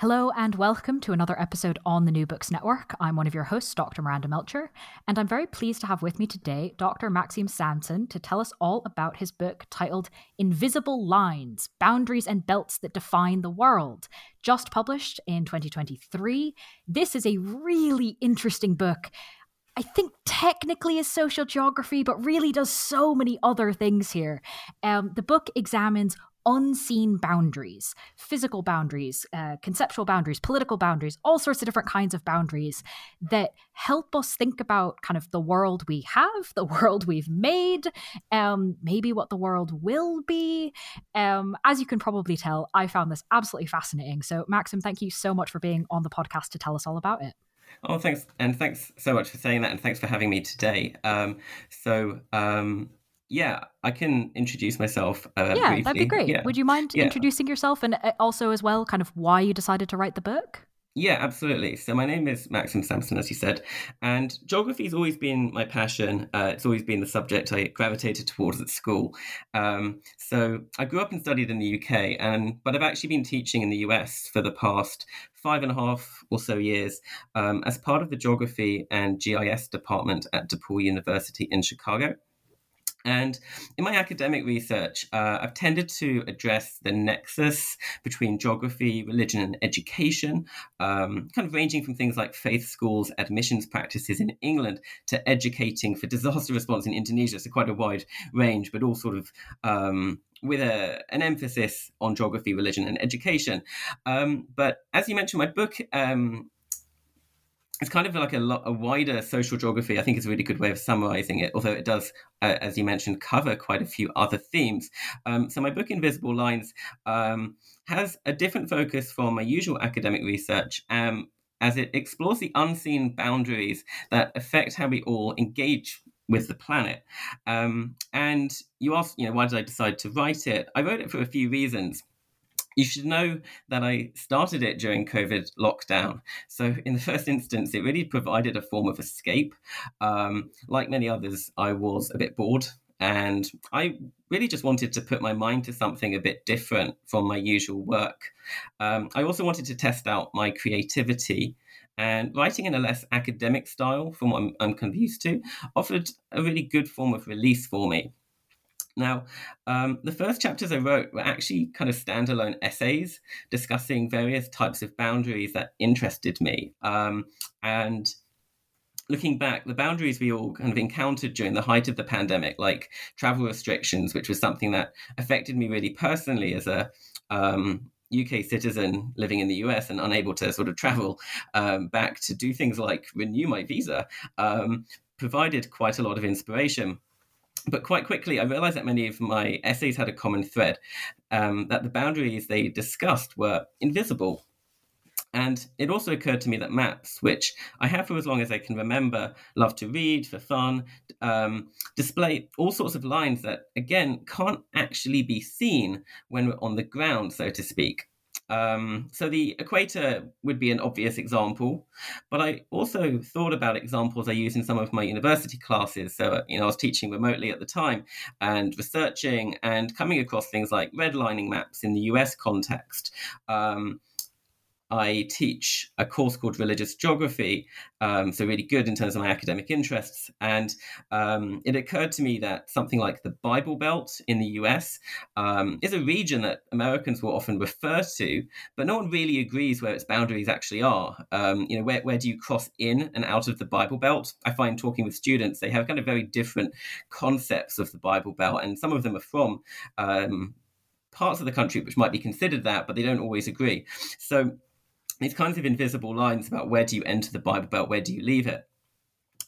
Hello and welcome to another episode on the New Books Network. I'm one of your hosts, Dr. Miranda Melcher, and I'm very pleased to have with me today Dr. Maxim Samson to tell us all about his book titled Invisible Lines: Boundaries and Belts That Define the World, just published in 2023. This is a really interesting book. I think technically is social geography, but really does so many other things here. The book examines unseen boundaries, physical boundaries, conceptual boundaries, political boundaries, all sorts of different kinds of boundaries that help us think about kind of the world we have, the world we've made, maybe what the world will be. As you can probably tell, I found this absolutely fascinating. So Maxim, thank you so much for being on the podcast to tell us all about it. Oh, thanks. And thanks so much for saying that. And thanks for having me today. Yeah, I can introduce myself briefly. That'd be great. Yeah. Would you mind introducing yourself and also as well kind of why you decided to write the book? Yeah, absolutely. So my name is Maxim Samson, as you said, and geography has always been my passion. It's always been the subject I gravitated towards at school. So I grew up and studied in the UK, but I've actually been teaching in the US for the past 5.5 or so years as part of the Geography and GIS department at DePaul University in Chicago. And in my academic research, I've tended to address the nexus between geography, religion, and education, kind of ranging from things like faith schools, admissions practices in England, to educating for disaster response in Indonesia. So quite a wide range, but all sort of with an emphasis on geography, religion, and education. But as you mentioned, my book... It's kind of like a wider social geography, I think, is a really good way of summarizing it, although it does, as you mentioned, cover quite a few other themes. So my book, Invisible Lines, has a different focus from my usual academic research, as it explores the unseen boundaries that affect how we all engage with the planet. And you asked, why did I decide to write it? I wrote it for a few reasons. You should know that I started it during COVID lockdown. So in the first instance, it really provided a form of escape. Like many others, I was a bit bored and I really just wanted to put my mind to something a bit different from my usual work. I also wanted to test out my creativity, and writing in a less academic style from what I'm used to offered a really good form of release for me. Now, the first chapters I wrote were actually kind of standalone essays discussing various types of boundaries that interested me. And looking back, the boundaries we all kind of encountered during the height of the pandemic, like travel restrictions, which was something that affected me really personally as a UK citizen living in the US and unable to sort of travel back to do things like renew my visa, provided quite a lot of inspiration. But quite quickly, I realized that many of my essays had a common thread, that the boundaries they discussed were invisible. And it also occurred to me that maps, which I have for as long as I can remember, love to read for fun, display all sorts of lines that, again, can't actually be seen when we're on the ground, so to speak. So the equator would be an obvious example, but I also thought about examples I used in some of my university classes. So, I was teaching remotely at the time and researching and coming across things like redlining maps in the US context. I teach a course called Religious Geography, so really good in terms of my academic interests. And it occurred to me that something like the Bible Belt in the US is a region that Americans will often refer to, but no one really agrees where its boundaries actually are. Where do you cross in and out of the Bible Belt? I find talking with students, they have kind of very different concepts of the Bible Belt, and some of them are from parts of the country which might be considered that, but they don't always agree. So these kinds of invisible lines about where do you enter the Bible Belt, where do you leave it?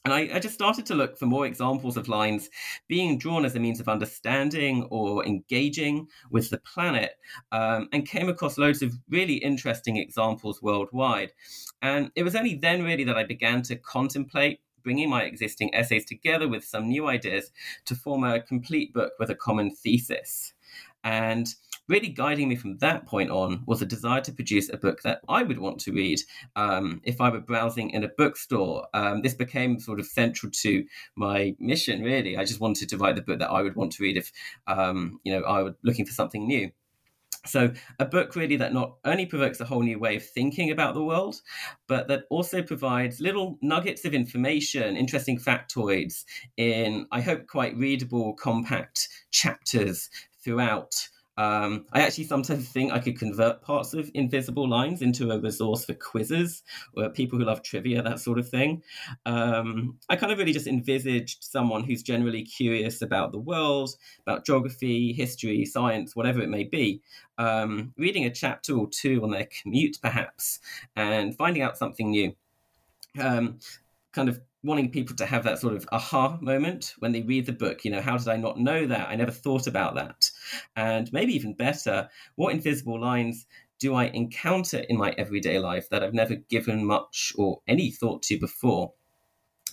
And I just started to look for more examples of lines being drawn as a means of understanding or engaging with the planet, and came across loads of really interesting examples worldwide. And it was only then really that I began to contemplate bringing my existing essays together with some new ideas to form a complete book with a common thesis. And really guiding me from that point on was a desire to produce a book that I would want to read if I were browsing in a bookstore. This became sort of central to my mission, really. I just wanted to write the book that I would want to read if, I were looking for something new. So a book really that not only provokes a whole new way of thinking about the world, but that also provides little nuggets of information, interesting factoids in, I hope, quite readable, compact chapters throughout. I actually sometimes think I could convert parts of Invisible Lines into a resource for quizzes or people who love trivia, that sort of thing. I kind of really just envisaged someone who's generally curious about the world, about geography, history, science, whatever it may be, reading a chapter or two on their commute, perhaps, and finding out something new. Kind of wanting people to have that sort of aha moment when they read the book. How did I not know that? I never thought about that. And maybe even better, what invisible lines do I encounter in my everyday life that I've never given much or any thought to before?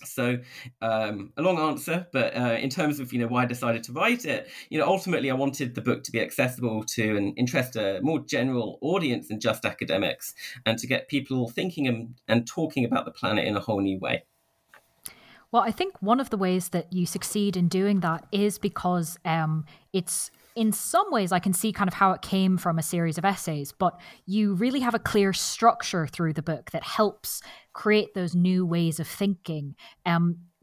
So a long answer, but in terms of, why I decided to write it, ultimately I wanted the book to be accessible to and interest a more general audience than just academics, and to get people thinking and talking about the planet in a whole new way. Well, I think one of the ways that you succeed in doing that is because it's, in some ways, I can see kind of how it came from a series of essays, but you really have a clear structure through the book that helps create those new ways of thinking,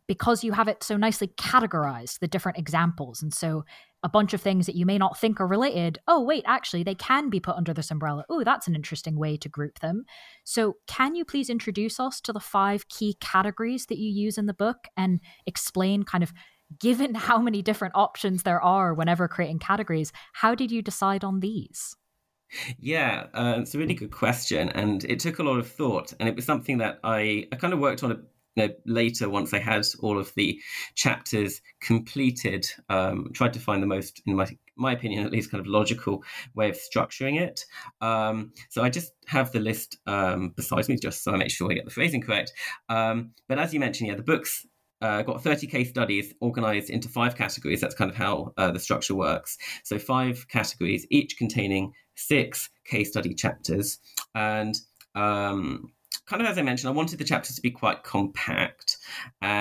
because you have it so nicely categorized, the different examples. And so a bunch of things that you may not think are related, oh, wait, actually, they can be put under this umbrella. Oh, that's an interesting way to group them. So can you please introduce us to the 5 key categories that you use in the book and explain kind of, given how many different options there are whenever creating categories, how did you decide on these? Yeah, it's a really good question. And it took a lot of thought. And it was something that I kind of worked on later, once I had all of the chapters completed, tried to find the most, in my opinion, at least kind of logical way of structuring it. So I just have the list besides me, just so I make sure I get the phrasing correct. But as you mentioned, the book's got 30 case studies organized into 5 categories. That's kind of how the structure works. So 5 categories, each containing 6 case study chapters. And kind of as I mentioned, I wanted the chapters to be quite compact. So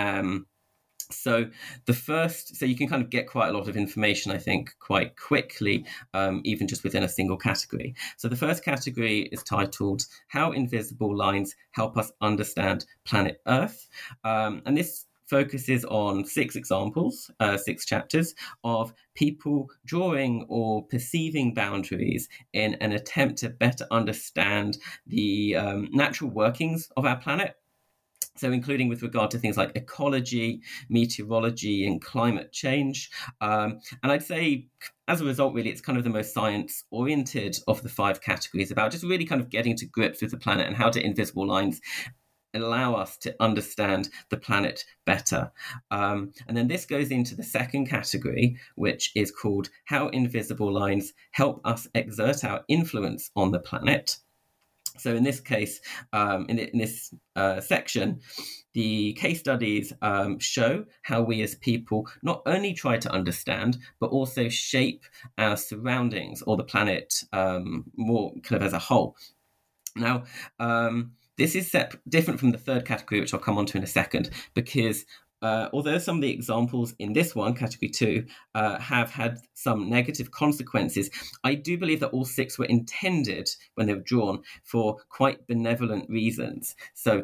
you can kind of get quite a lot of information, I think, quite quickly, even just within a single category. So the first category is titled How Invisible Lines Help Us Understand Planet Earth. And this focuses on 6 examples, 6 chapters of people drawing or perceiving boundaries in an attempt to better understand the natural workings of our planet. So including with regard to things like ecology, meteorology, and climate change. And I'd say, as a result, really, it's kind of the most science-oriented of the 5 categories, about just really kind of getting to grips with the planet and how to invisible lines allow us to understand the planet better. And then this goes into the second category, which is called How Invisible Lines Help Us Exert Our Influence on the Planet. So in this case, in this section, the case studies show how we as people not only try to understand, but also shape our surroundings or the planet more kind of as a whole. Now, this is different from the third category, which I'll come on to in a second, because although some of the examples in this one, category two, have had some negative consequences, I do believe that all six were intended when they were drawn for quite benevolent reasons. So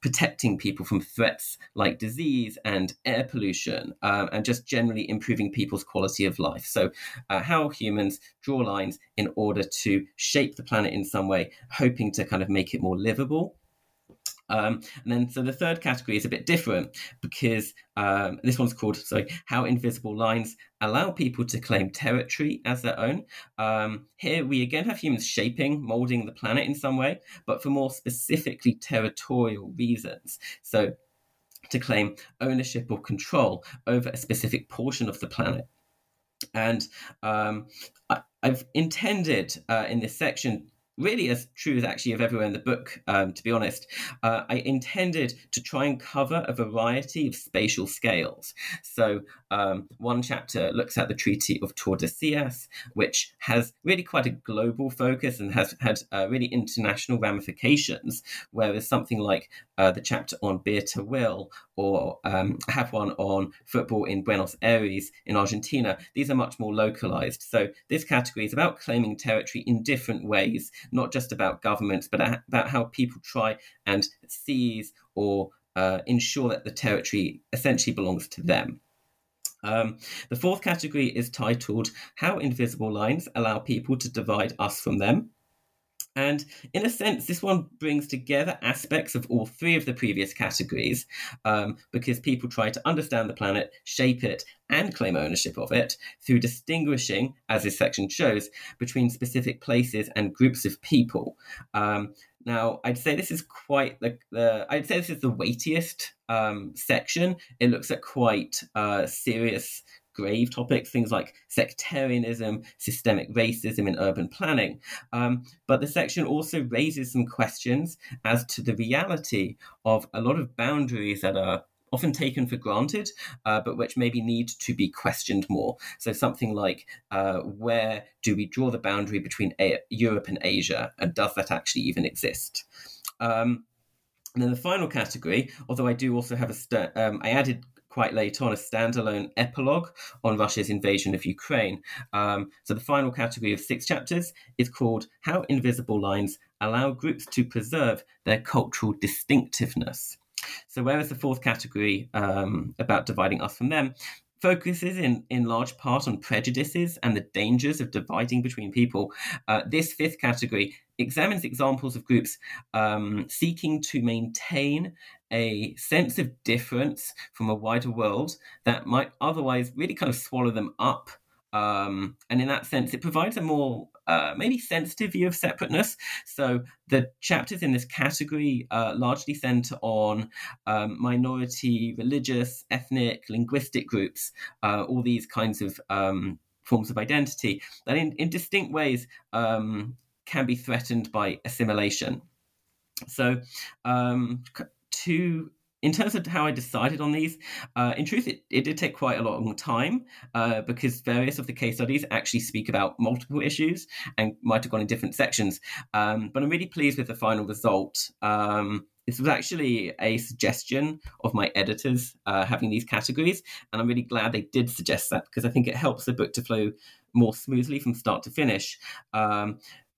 protecting people from threats like disease and air pollution, and just generally improving people's quality of life. So how humans draw lines in order to shape the planet in some way, hoping to kind of make it more livable. And then, so the third category is a bit different because this one's called How Invisible Lines Allow People to Claim Territory as Their Own. Here we again have humans shaping, moulding the planet in some way, but for more specifically territorial reasons. So to claim ownership or control over a specific portion of the planet. And I've intended in this section, really as true as actually of everywhere in the book, to be honest, I intended to try and cover a variety of spatial scales. So one chapter looks at the Treaty of Tordesillas, which has really quite a global focus and has had really international ramifications, whereas something like the chapter on Beer to Will, or I have one on football in Buenos Aires in Argentina, these are much more localized. So this category is about claiming territory in different ways, not just about governments, but about how people try and seize or ensure that the territory essentially belongs to them. The fourth category is titled How Invisible Lines Allow People to Divide Us from Them. And in a sense, this one brings together aspects of all three of the previous categories, because people try to understand the planet, shape it, and claim ownership of it through distinguishing, as this section shows, between specific places and groups of people. Now, I'd say this is quite the weightiest section. It looks at quite serious, grave topics, things like sectarianism, systemic racism in urban planning. But the section also raises some questions as to the reality of a lot of boundaries that are often taken for granted, but which maybe need to be questioned more. So something like, where do we draw the boundary between Europe and Asia? And does that actually even exist? And then the final category, although I do also have I added quite late on a standalone epilogue on Russia's invasion of Ukraine. So the final category of six chapters is called How Invisible Lines Allow Groups to Preserve Their Cultural Distinctiveness. So whereas the fourth category, about dividing us from them, focuses in large part on prejudices and the dangers of dividing between people, this fifth category examines examples of groups seeking to maintain a sense of difference from a wider world that might otherwise really kind of swallow them up. And in that sense, it provides a more maybe sensitive view of separateness. So the chapters in this category largely centre on minority, religious, ethnic, linguistic groups, all these kinds of forms of identity that in distinct ways can be threatened by assimilation. So in terms of how I decided on these, in truth, it did take quite a long time because various of the case studies actually speak about multiple issues and might have gone in different sections. But I'm really pleased with the final result. This was actually a suggestion of my editors having these categories, and I'm really glad they did suggest that because I think it helps the book to flow more smoothly from start to finish.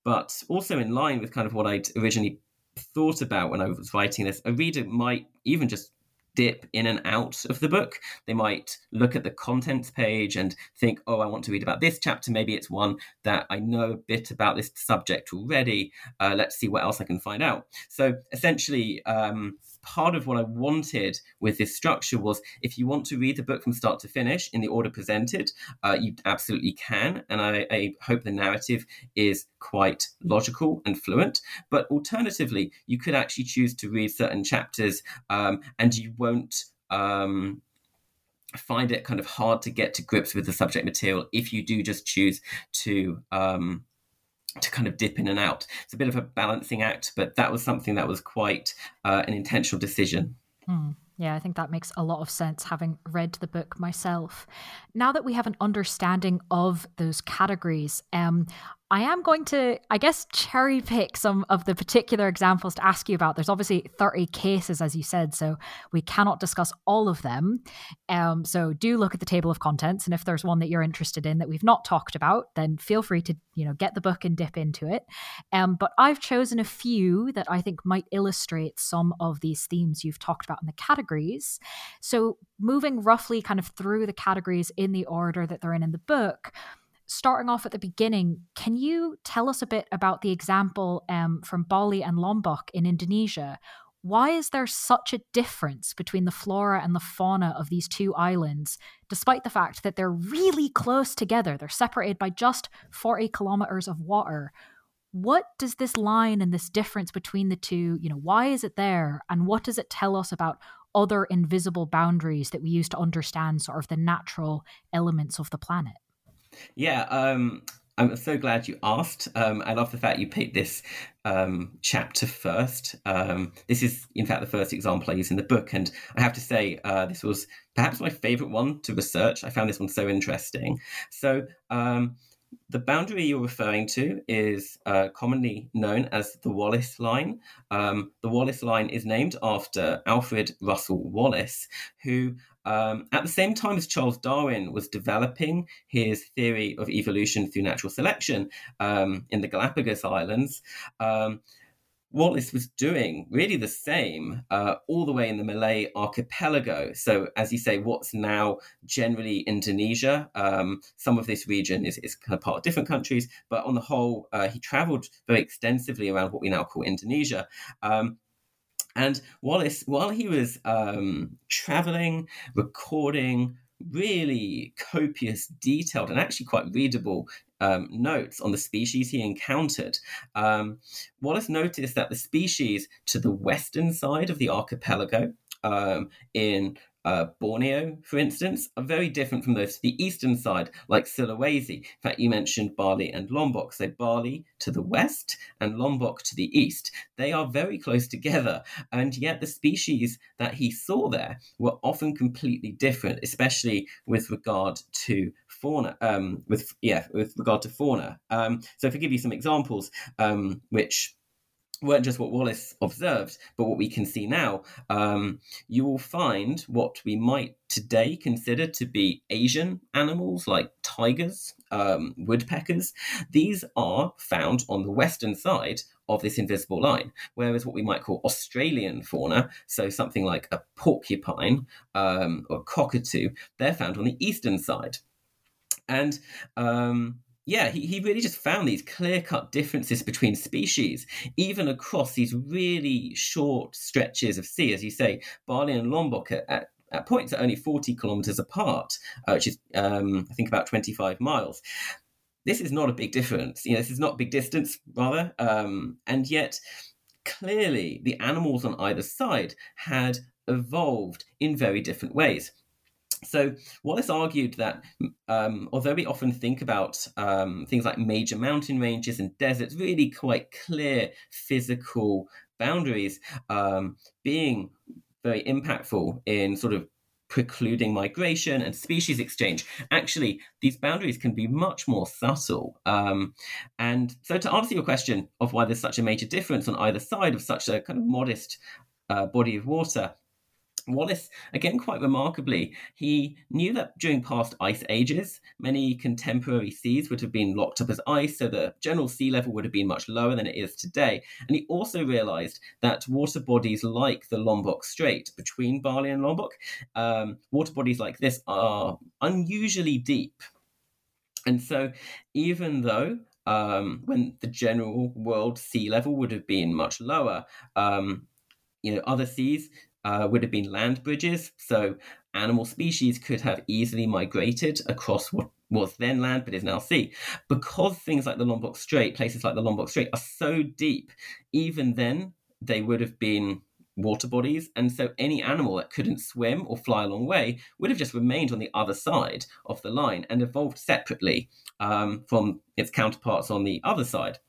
But also in line with kind of what I'd originally thought about when I was writing this, a reader might even just dip in and out of the book. They might look at the contents page and think, oh, I want to read about this chapter. Maybe it's one that I know a bit about this subject already. Let's see what else I can find out. So essentially, part of what I wanted with this structure was if you want to read the book from start to finish in the order presented, you absolutely can. And I hope the narrative is quite logical and fluent. But alternatively, you could actually choose to read certain chapters and you won't find it kind of hard to get to grips with the subject material if you do just choose to to kind of dip in and out. It's a bit of a balancing act, but that was something that was quite an intentional decision. Mm. Yeah, I think that makes a lot of sense, having read the book myself. Now that we have an understanding of those categories, I am going to, I guess, cherry pick some of the particular examples to ask you about. There's obviously 30 cases, as you said, so we cannot discuss all of them. So do look at the table of contents. And if there's one that you're interested in that we've not talked about, then feel free to, get the book and dip into it. But I've chosen a few that I think might illustrate some of these themes you've talked about in the categories. So moving roughly kind of through the categories in the order that they're in the book, starting off at the beginning, can you tell us a bit about the example from Bali and Lombok in Indonesia? Why is there such a difference between the flora and the fauna of these two islands, despite the fact that they're really close together? They're separated by just 40 kilometers of water. What does this line and this difference between the two, why is it there? And what does it tell us about other invisible boundaries that we use to understand sort of the natural elements of the planet? Yeah, I'm so glad you asked. I love the fact you picked this chapter first. This is, in fact, the first example I use in the book. And I have to say, this was perhaps my favourite one to research. I found this one so interesting. So the boundary you're referring to is commonly known as the Wallace Line. The Wallace Line is named after Alfred Russell Wallace, who at the same time as Charles Darwin was developing his theory of evolution through natural selection in the Galapagos Islands, Wallace was doing really the same all the way in the Malay archipelago. So, as you say, what's now generally Indonesia, some of this region is kind of part of different countries, but on the whole, he travelled very extensively around what we now call Indonesia. And Wallace, while he was travelling, recording really copious, detailed, and actually quite readable notes on the species he encountered, Wallace noticed that the species to the western side of the archipelago in Borneo, for instance, are very different from those to the eastern side, like Sulawesi. In fact, you mentioned Bali and Lombok. So Bali to the west and Lombok to the east. They are very close together, and yet the species that he saw there were often completely different, especially with regard to fauna. With regard to fauna. So if I give you some examples, which weren't just what Wallace observed, but what we can see now, you will find what we might today consider to be Asian animals like tigers, woodpeckers. These are found on the western side of this invisible line, whereas what we might call Australian fauna, so something like a porcupine or cockatoo, they're found on the eastern side. And he really just found these clear-cut differences between species, even across these really short stretches of sea. As you say, Bali and Lombok at points are only 40 kilometres apart, which is, I think, about 25 miles. This is not a big difference. This is not a big distance, rather. And yet, clearly, the animals on either side had evolved in very different ways. So Wallace argued that although we often think about things like major mountain ranges and deserts, really quite clear physical boundaries being very impactful in sort of precluding migration and species exchange, actually, these boundaries can be much more subtle. And so to answer your question of why there's such a major difference on either side of such a kind of modest body of water, Wallace, again, quite remarkably, he knew that during past ice ages, many contemporary seas would have been locked up as ice, so the general sea level would have been much lower than it is today. And he also realised that water bodies like the Lombok Strait, between Bali and Lombok, water bodies like this are unusually deep. And so even though when the general world sea level would have been much lower, other seas would have been land bridges, so animal species could have easily migrated across what was then land but is now sea. Because things like the Lombok Strait, places like the Lombok Strait, are so deep, even then they would have been water bodies, and so any animal that couldn't swim or fly a long way would have just remained on the other side of the line and evolved separately from its counterparts on the other side.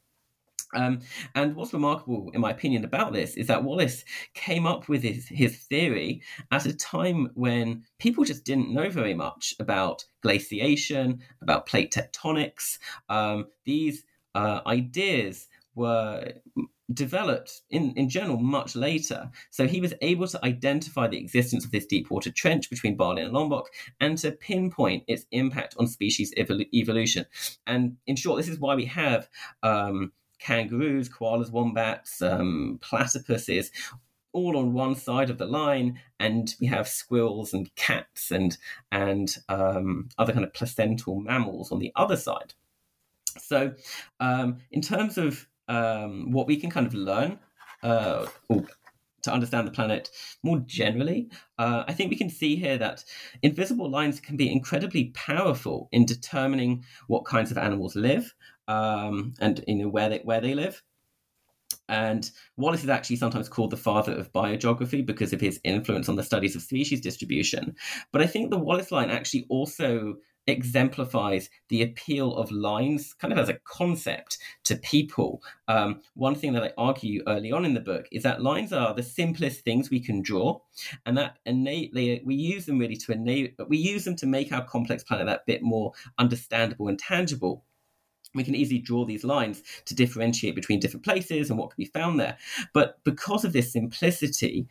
And what's remarkable, in my opinion, about this is that Wallace came up with his theory at a time when people just didn't know very much about glaciation, about plate tectonics. These ideas were developed in general much later. So he was able to identify the existence of this deep water trench between Bali and Lombok and to pinpoint its impact on species evolution. And in short, this is why we have kangaroos, koalas, wombats, platypuses, all on one side of the line, and we have squirrels and cats and other kind of placental mammals on the other side. So in terms of what we can kind of learn or to understand the planet more generally, I think we can see here that invisible lines can be incredibly powerful in determining what kinds of animals live, and you know where they live. And Wallace is actually sometimes called the father of biogeography because of his influence on the studies of species distribution. But I think the Wallace line actually also exemplifies the appeal of lines kind of as a concept to people. One thing that I argue early on in the book is that lines are the simplest things we can draw, and that innately we use them really to make our complex planet that bit more understandable and tangible. We can easily draw these lines to differentiate between different places and what can be found there. But because of this simplicity,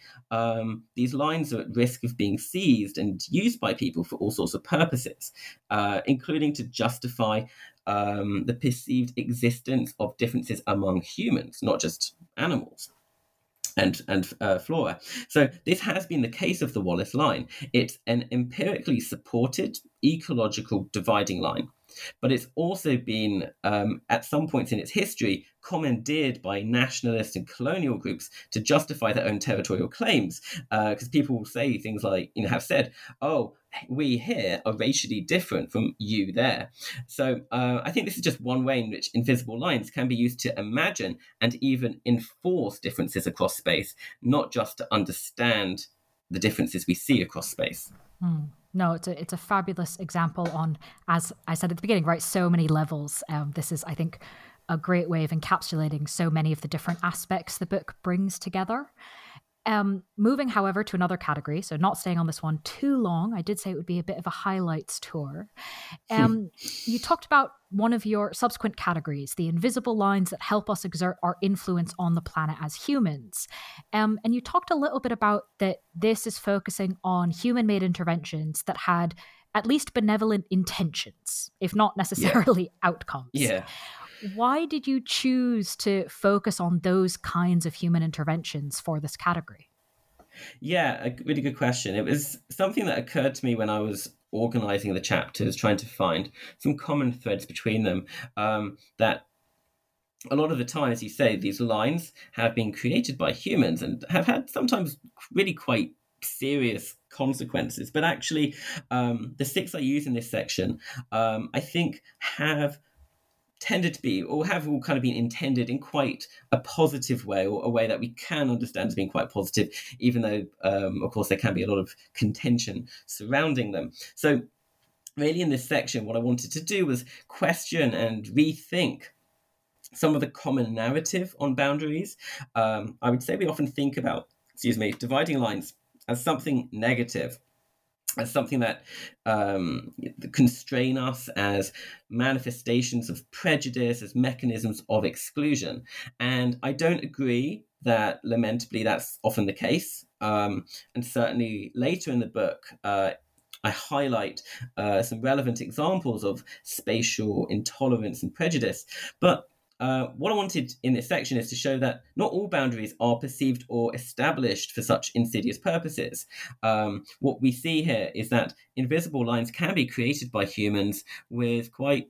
these lines are at risk of being seized and used by people for all sorts of purposes, including to justify the perceived existence of differences among humans, not just animals and flora. So this has been the case of the Wallace line. It's an empirically supported ecological dividing line, but it's also been, at some points in its history, commandeered by nationalist and colonial groups to justify their own territorial claims, because people will say things like, have said, oh, we here are racially different from you there. So I think this is just one way in which invisible lines can be used to imagine and even enforce differences across space, not just to understand the differences we see across space. No, it's a fabulous example on, as I said at the beginning, right, so many levels. This is, I think, a great way of encapsulating so many of the different aspects the book brings together. Moving, however, to another category, so not staying on this one too long. I did say it would be a bit of a highlights tour. You talked about one of your subsequent categories, the invisible lines that help us exert our influence on the planet as humans. And you talked a little bit about that this is focusing on human-made interventions that had at least benevolent intentions, if not necessarily outcomes. Yeah. Why did you choose to focus on those kinds of human interventions for this category? Yeah, a really good question. It was something that occurred to me when I was organizing the chapters, trying to find some common threads between them, that a lot of the time, as you say, these lines have been created by humans and have had sometimes really quite serious consequences. But actually, the six I use in this section, I think have tended to be, or have all kind of been intended in quite a positive way, or a way that we can understand as being quite positive, even though, of course, there can be a lot of contention surrounding them. So really in this section, what I wanted to do was question and rethink some of the common narrative on boundaries. I would say we often think about, dividing lines as something negative, as something that constrain us, as manifestations of prejudice, as mechanisms of exclusion. And I don't agree that, lamentably, that's often the case. And certainly later in the book, I highlight some relevant examples of spatial intolerance and prejudice. But what I wanted in this section is to show that not all boundaries are perceived or established for such insidious purposes. What we see here is that invisible lines can be created by humans with quite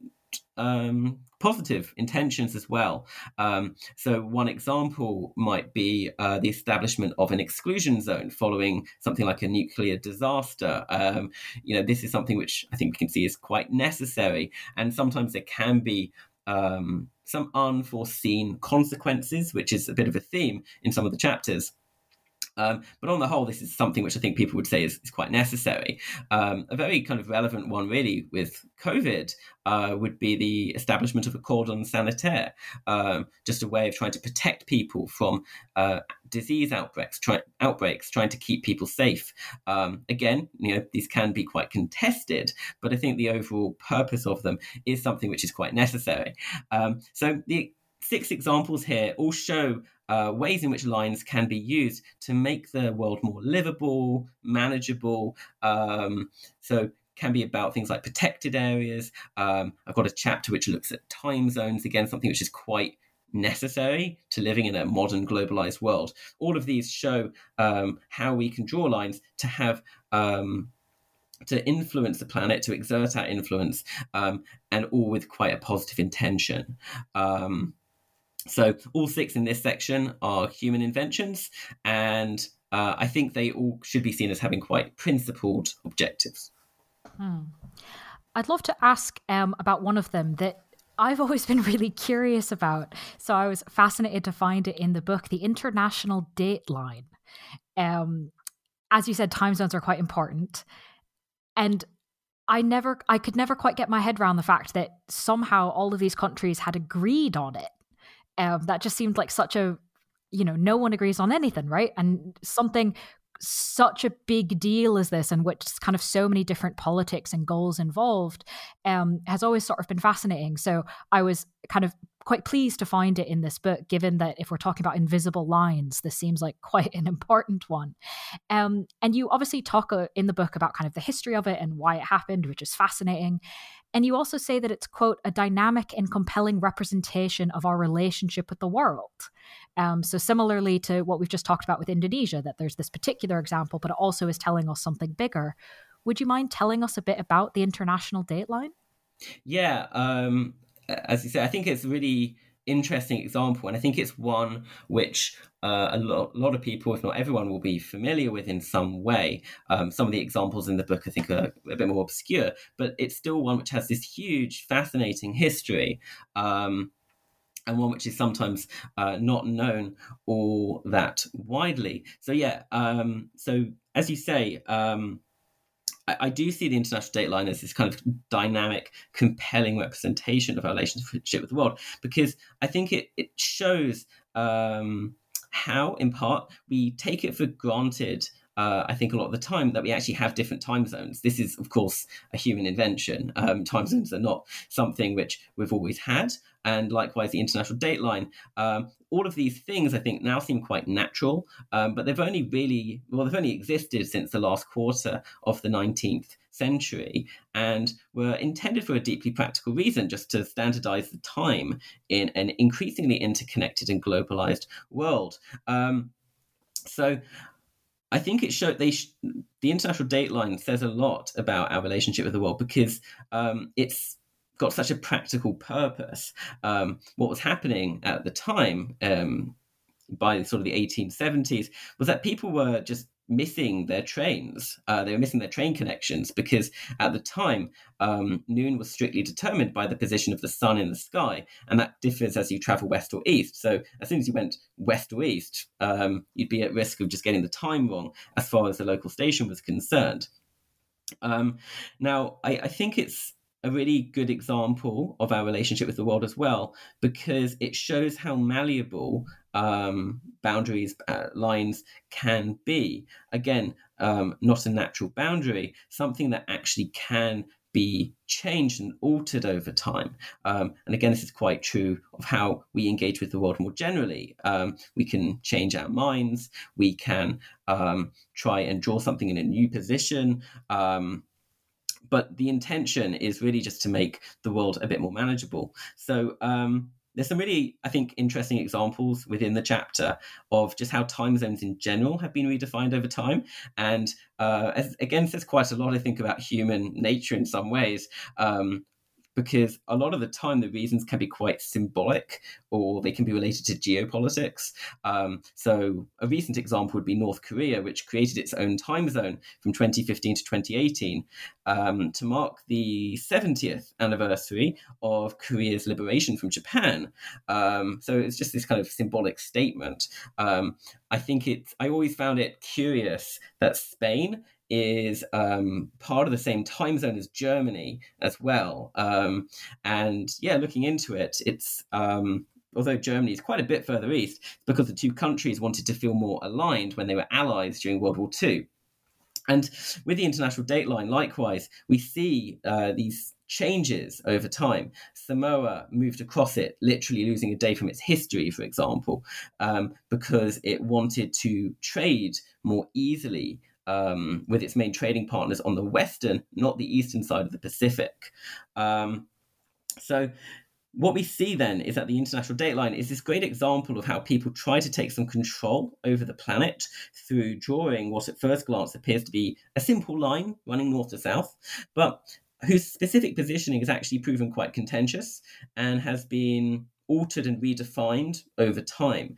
positive intentions as well. So one example might be the establishment of an exclusion zone following something like a nuclear disaster. This is something which I think we can see is quite necessary, and sometimes there can be some unforeseen consequences, which is a bit of a theme in some of the chapters. But on the whole, this is something which I think people would say is quite necessary. A very kind of relevant one, really, with COVID would be the establishment of a cordon sanitaire, just a way of trying to protect people from disease outbreaks, trying to keep people safe. Again, you know, these can be quite contested, but I think the overall purpose of them is something which is quite necessary. So the 6 examples here all show ways in which lines can be used to make the world more livable, manageable. So can be about things like protected areas. I've got a chapter which looks at time zones, again, something which is quite necessary to living in a modern globalized world. All of these show how we can draw lines to have to influence the planet, to exert our influence, and all with quite a positive intention. So all 6 in this section are human inventions, and I think they all should be seen as having quite principled objectives. I'd love to ask about one of them that I've always been really curious about. So I was fascinated to find it in the book, the international date line. As you said, time zones are quite important. And I could never quite get my head around the fact that somehow all of these countries had agreed on it. That just seemed like such a, you know, no one agrees on anything, right? And something such a big deal as this, and which kind of so many different politics and goals involved, has always sort of been fascinating. So I was kind of quite pleased to find it in this book, given that if we're talking about invisible lines, this seems like quite an important one. And you obviously talk in the book about kind of the history of it and why it happened, which is fascinating. And you also say that it's, quote, a dynamic and compelling representation of our relationship with the world. So similarly to what we've just talked about with Indonesia, that there's this particular example, but it also is telling us something bigger. Would you mind telling us a bit about the international date line? Yeah, as you say, I think it's a really interesting example. And I think it's one which a lot of people, if not everyone, will be familiar with in some way. Some of the examples in the book, I think, are a bit more obscure, but it's still one which has this huge, fascinating history, and one which is sometimes not known all that widely. So, yeah, so as you say, I do see the international date line as this kind of dynamic, compelling representation of our relationship with the world, because I think it shows how, in part, we take it for granted, I think a lot of the time, that we actually have different time zones. This is, of course, a human invention. Time zones are not something which we've always had. And likewise, the international date line. All of these things, I think, now seem quite natural, but they've only existed since the last quarter of the 19th century, and were intended for a deeply practical reason, just to standardize the time in an increasingly interconnected and globalized world. So I think it showed the international date line says a lot about our relationship with the world, because it's got such a practical purpose. What was happening at the time, by sort of the 1870s, was that people were just missing their trains. They were missing their train connections because at the time, noon was strictly determined by the position of the sun in the sky. And that differs as you travel west or east. So as soon as you went west or east, you'd be at risk of just getting the time wrong as far as the local station was concerned. Now, I think it's a really good example of our relationship with the world as well, because it shows how malleable boundaries, lines can be. Again, not a natural boundary, something that actually can be changed and altered over time. And again, this is quite true of how we engage with the world more generally. We can change our minds. We can try and draw something in a new position. But the intention is really just to make the world a bit more manageable. So there's some really, I think, interesting examples within the chapter of just how time zones in general have been redefined over time. And again, says quite a lot, I think, about human nature in some ways. because a lot of the time the reasons can be quite symbolic or they can be related to geopolitics. So a recent example would be North Korea, which created its own time zone from 2015 to 2018 to mark the 70th anniversary of Korea's liberation from Japan. So it's just this kind of symbolic statement. I always found it curious that Spain is part of the same time zone as Germany as well. Looking into it, it's although Germany is quite a bit further east, because the two countries wanted to feel more aligned when they were allies during World War II. And with the international dateline, likewise, we see these changes over time. Samoa moved across it, literally losing a day from its history, for example, because it wanted to trade more easily with its main trading partners on the western, not the eastern side of the Pacific. So what we see then is that the international dateline is this great example of how people try to take some control over the planet through drawing what at first glance appears to be a simple line running north to south, but whose specific positioning has actually proven quite contentious and has been altered and redefined over time.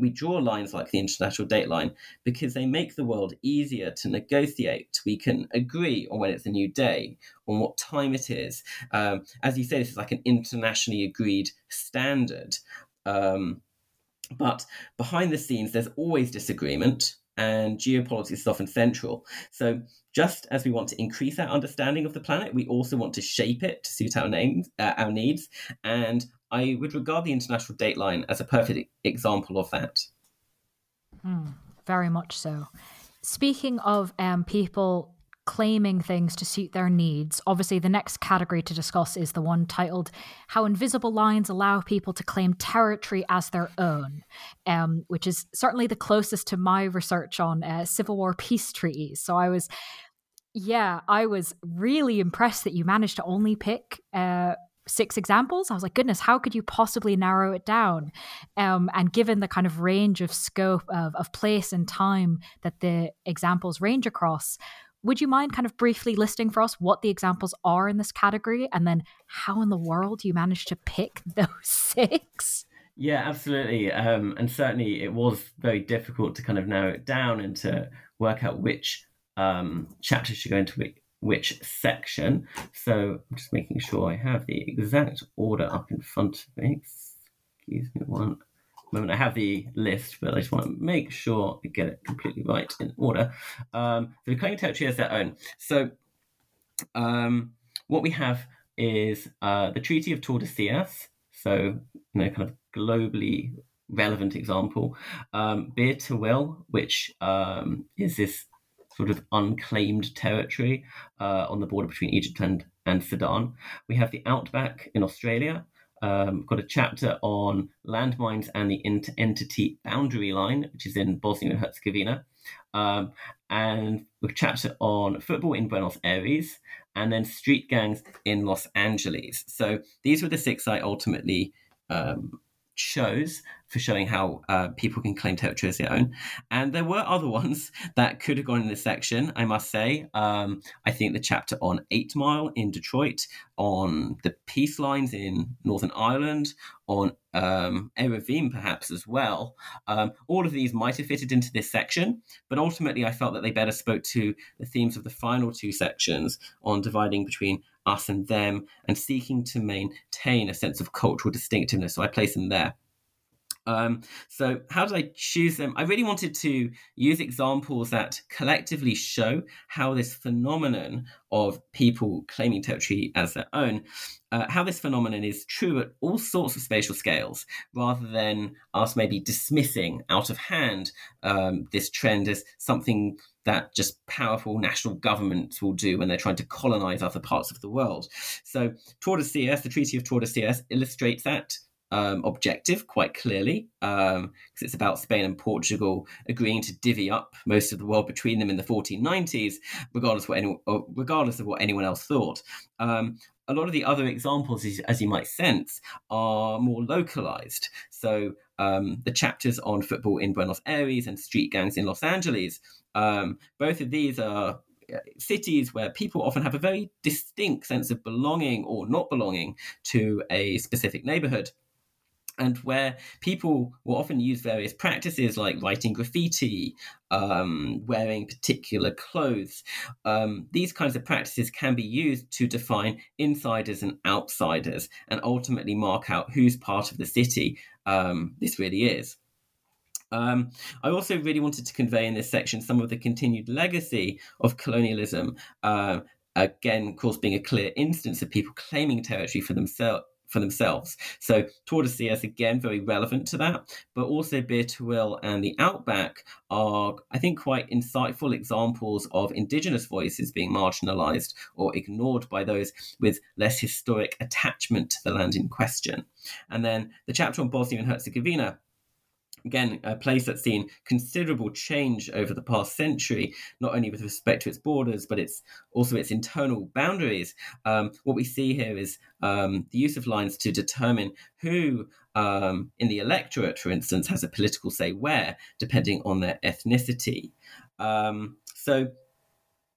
We draw lines like the international dateline because they make the world easier to negotiate. We can agree on when it's a new day, on what time it is. As you say, this is like an internationally agreed standard. But behind the scenes, there's always disagreement, and geopolitics is often central. So just as we want to increase our understanding of the planet, we also want to shape it to suit our needs. And I would regard the international dateline as a perfect example of that. Very much so. Speaking of people claiming things to suit their needs, obviously the next category to discuss is the one titled How Invisible Lines Allow People to Claim Territory as Their Own, which is certainly the closest to my research on Civil War peace treaties. So I was really impressed that you managed to only pick six examples. I was like, goodness, how could you possibly narrow it down? And given the kind of range of scope of place and time that the examples range across, would you mind kind of briefly listing for us what the examples are in this category and then how in the world you managed to pick those six? Yeah, absolutely. And certainly it was very difficult to kind of narrow it down and to work out which chapters should go into which section. So I'm just making sure I have the exact order up in front of me. Excuse me one moment. I have the list, but I just want to make sure I get it completely right in order. So claiming territory as their own. So what we have is the Treaty of Tordesillas. So, kind of globally relevant example. Beer to Will, which is this sort of unclaimed territory on the border between Egypt and Sudan. We have the Outback in Australia. Got a chapter on landmines and the entity boundary line, which is in Bosnia and Herzegovina. And a chapter on football in Buenos Aires, and then street gangs in Los Angeles. So these were the six I ultimately chose for showing how people can claim territory as their own. And there were other ones that could have gone in this section, I must say. I think the chapter on 8 Mile in Detroit, on the peace lines in Northern Ireland, on Erevan perhaps as well. All of these might have fitted into this section, but ultimately I felt that they better spoke to the themes of the final two sections on dividing between us and them and seeking to maintain a sense of cultural distinctiveness. So I place them there. So how did I choose them? I really wanted to use examples that collectively show how this phenomenon of people claiming territory as their own, how this phenomenon is true at all sorts of spatial scales, rather than us maybe dismissing out of hand this trend as something that just powerful national governments will do when they're trying to colonize other parts of the world. So Tordesillas, the Treaty of Tordesillas, illustrates that objective quite clearly, because it's about Spain and Portugal agreeing to divvy up most of the world between them in the 1490s, regardless of what anyone else thought. A lot of the other examples, as you might sense, are more localized. So the chapters on football in Buenos Aires and street gangs in Los Angeles, both of these are cities where people often have a very distinct sense of belonging or not belonging to a specific neighborhood, and where people will often use various practices like writing graffiti, wearing particular clothes. These kinds of practices can be used to define insiders and outsiders and ultimately mark out who's part of the city this really is. I also really wanted to convey in this section some of the continued legacy of colonialism, again, of course, being a clear instance of people claiming territory for themselves. So Tordesillas, again, very relevant to that, but also Beer to Will and the Outback are, I think, quite insightful examples of indigenous voices being marginalised or ignored by those with less historic attachment to the land in question. And then the chapter on Bosnia and Herzegovina, again, a place that's seen considerable change over the past century, not only with respect to its borders, but it's also its internal boundaries. What we see here is the use of lines to determine who in the electorate, for instance, has a political say where, depending on their ethnicity. So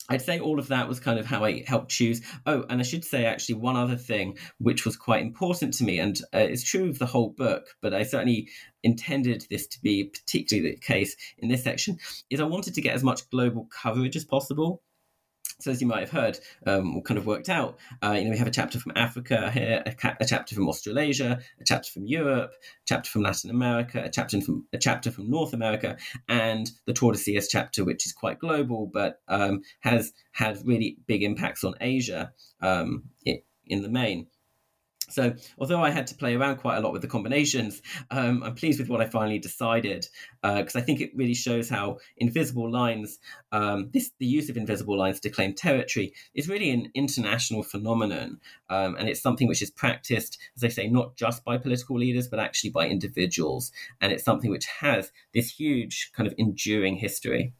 I'd say all of that was kind of how I helped choose. Oh, and I should say actually one other thing, which was quite important to me, and it's true of the whole book, but I certainly intended this to be particularly the case in this section, is I wanted to get as much global coverage as possible. So as you might have heard, or kind of worked out, we have a chapter from Africa here, a chapter from Australasia, a chapter from Europe, a chapter from Latin America, a chapter from North America, and the Tordesillas chapter, which is quite global, but has had really big impacts on Asia in the main. So although I had to play around quite a lot with the combinations, I'm pleased with what I finally decided, because I think it really shows how invisible lines, the use of invisible lines to claim territory is really an international phenomenon. And it's something which is practiced, as I say, not just by political leaders, but actually by individuals. And it's something which has this huge kind of enduring history.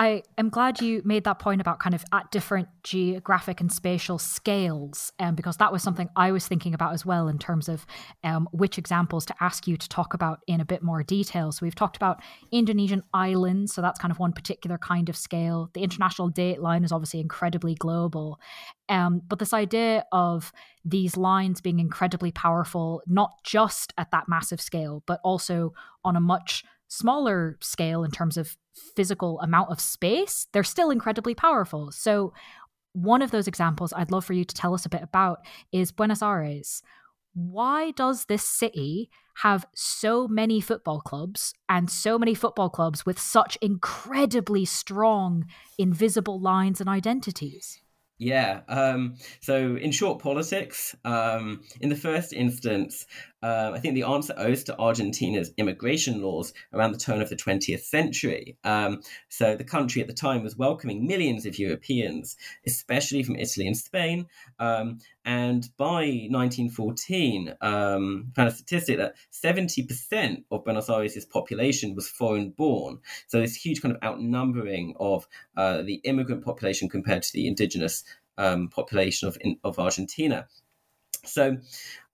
I am glad you made that point about kind of at different geographic and spatial scales, because that was something I was thinking about as well in terms of which examples to ask you to talk about in a bit more detail. So we've talked about Indonesian islands, so that's kind of one particular kind of scale. The international date line is obviously incredibly global. But this idea of these lines being incredibly powerful, not just at that massive scale, but also on a much smaller scale in terms of physical amount of space, they're still incredibly powerful. So one of those examples I'd love for you to tell us a bit about is Buenos Aires. Why does this city have so many football clubs, and so many football clubs with such incredibly strong invisible lines and identities? Yeah. So in short, politics. In the first instance, I think the answer owes to Argentina's immigration laws around the turn of the 20th century. So the country at the time was welcoming millions of Europeans, especially from Italy and Spain. And by 1914, found a statistic that 70% of Buenos Aires' population was foreign-born. So this huge kind of outnumbering of the immigrant population compared to the indigenous population of Argentina. So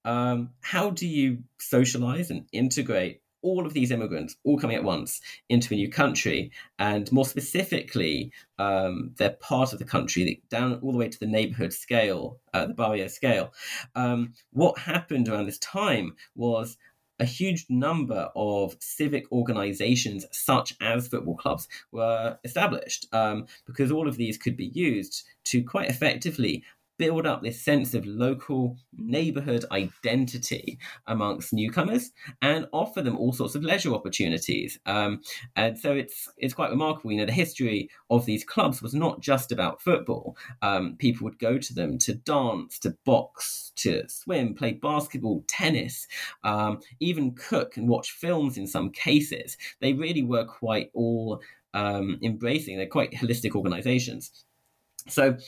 how do you socialize and integrate all of these immigrants, all coming at once, into a new country, and more specifically, they're part of the country, down all the way to the neighborhood scale, the barrio scale. What happened around this time was a huge number of civic organizations, such as football clubs, were established, because all of these could be used to quite effectively build up this sense of local neighbourhood identity amongst newcomers and offer them all sorts of leisure opportunities. And so it's quite remarkable. The history of these clubs was not just about football. People would go to them to dance, to box, to swim, play basketball, tennis, even cook and watch films in some cases. They really were quite all embracing. They're quite holistic organisations. So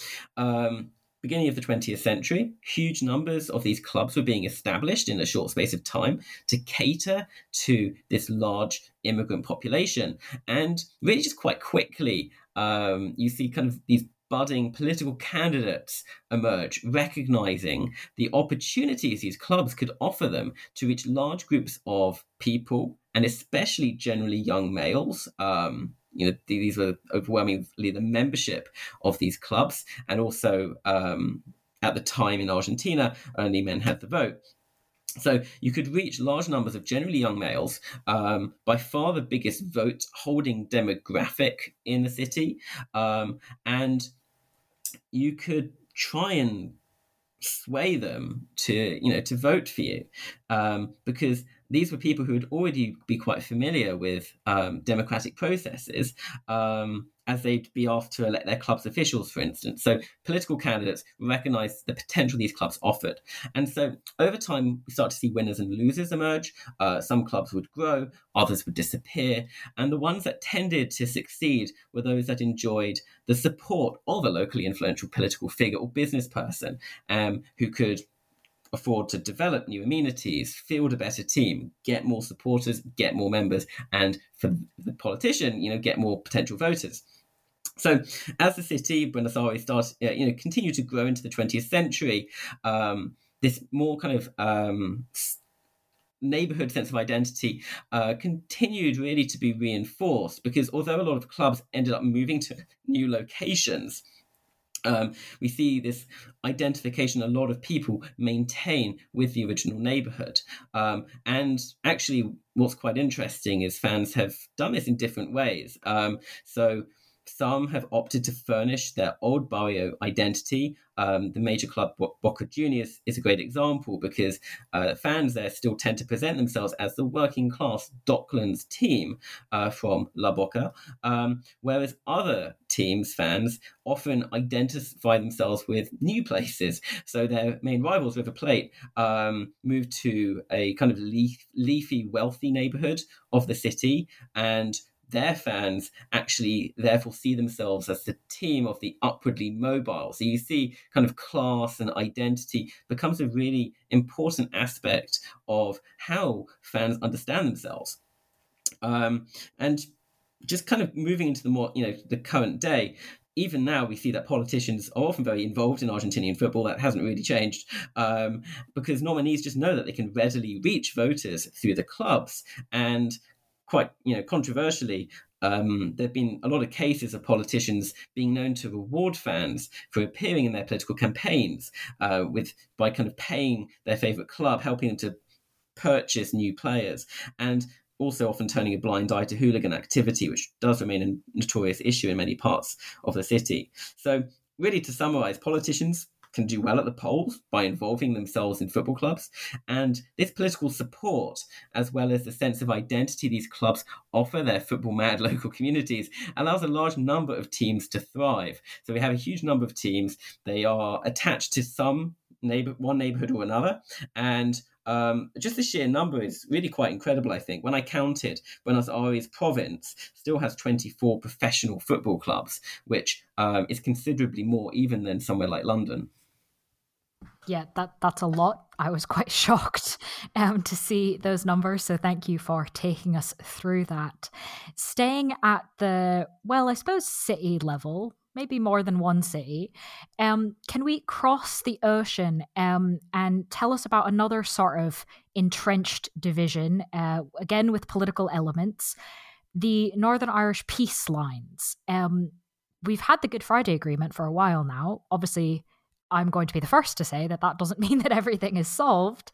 beginning of the 20th century, huge numbers of these clubs were being established in a short space of time to cater to this large immigrant population. And really just quite quickly, you see kind of these budding political candidates emerge, recognising the opportunities these clubs could offer them to reach large groups of people, and especially generally young males, You know, these were overwhelmingly the membership of these clubs, and also at the time in Argentina, only men had the vote. So you could reach large numbers of generally young males, by far the biggest vote-holding demographic in the city, and you could try and sway them to vote for you, because these were people who would already be quite familiar with democratic processes, as they'd be asked to elect their club's officials, for instance. So political candidates recognised the potential these clubs offered. And so over time, we start to see winners and losers emerge. Some clubs would grow, others would disappear. And the ones that tended to succeed were those that enjoyed the support of a locally influential political figure or business person, who could afford to develop new amenities, field a better team, get more supporters, get more members, and for the politician, get more potential voters. So as the city, Buenos Aires, continued to grow into the 20th century, this more kind of neighborhood sense of identity continued really to be reinforced, because although a lot of clubs ended up moving to new locations, we see this identification a lot of people maintain with the original neighbourhood. And actually, what's quite interesting is fans have done this in different ways. So some have opted to furnish their old barrio identity. The major club, Boca Juniors, is a great example, because fans there still tend to present themselves as the working-class Docklands team from La Boca, whereas other teams' fans often identify themselves with new places. So their main rivals, River Plate, moved to a kind of leafy, wealthy neighbourhood of the city, and their fans actually therefore see themselves as the team of the upwardly mobile. So you see kind of class and identity becomes a really important aspect of how fans understand themselves. And just kind of moving into the more, the current day, even now we see that politicians are often very involved in Argentinian football. That hasn't really changed, because nominees just know that they can readily reach voters through the clubs. And quite, controversially, there have been a lot of cases of politicians being known to reward fans for appearing in their political campaigns by kind of paying their favourite club, helping them to purchase new players, and also often turning a blind eye to hooligan activity, which does remain a notorious issue in many parts of the city. So really, to summarise, politicians can do well at the polls by involving themselves in football clubs. And this political support, as well as the sense of identity these clubs offer their football-mad local communities, allows a large number of teams to thrive. So we have a huge number of teams. They are attached to one neighbourhood or another. And just the sheer number is really quite incredible, I think. When I counted, Buenos Aires province still has 24 professional football clubs, which is considerably more even than somewhere like London. Yeah, that's a lot. I was quite shocked to see those numbers. So thank you for taking us through that. Staying at the, well, I suppose city level, maybe more than one city, can we cross the ocean and tell us about another sort of entrenched division, again with political elements, the Northern Irish peace lines. We've had the Good Friday Agreement for a while now. Obviously, I'm going to be the first to say that doesn't mean that everything is solved.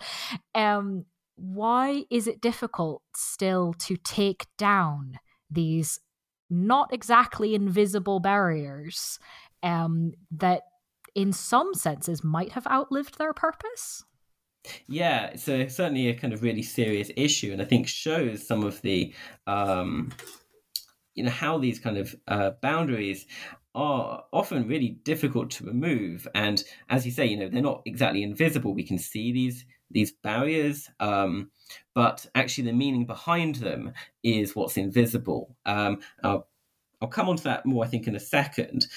Why is it difficult still to take down these not exactly invisible barriers that in some senses might have outlived their purpose? Yeah, it's certainly a kind of really serious issue, and I think shows some of the, how these kind of boundaries are often really difficult to remove. And as you say, they're not exactly invisible. We can see these barriers, but actually the meaning behind them is what's invisible. I'll come on to that more, I think, in a second.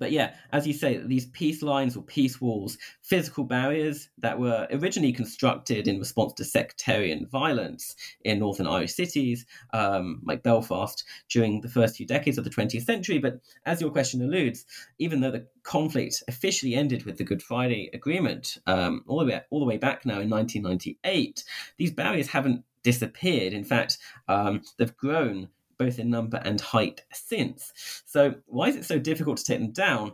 But yeah, as you say, these peace lines or peace walls, physical barriers that were originally constructed in response to sectarian violence in northern Irish cities, like Belfast, during the first few decades of the 20th century. But as your question alludes, even though the conflict officially ended with the Good Friday Agreement all the way back now in 1998, these barriers haven't disappeared. In fact, they've grown both in number and height since. So why is it so difficult to take them down?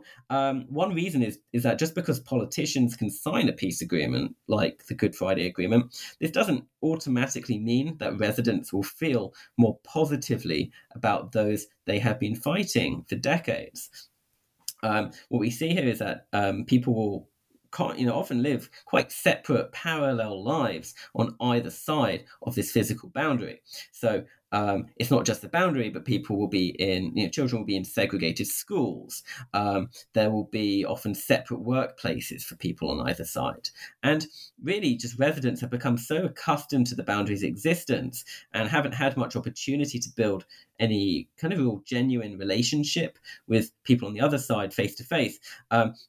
One reason is that just because politicians can sign a peace agreement like the Good Friday Agreement, this doesn't automatically mean that residents will feel more positively about those they have been fighting for decades. What we see here is that people will often live quite separate, parallel lives on either side of this physical boundary. So it's not just the boundary, but people will be in, children will be in segregated schools. There will be often separate workplaces for people on either side. And really just residents have become so accustomed to the boundary's existence and haven't had much opportunity to build any kind of real genuine relationship with people on the other side face to face.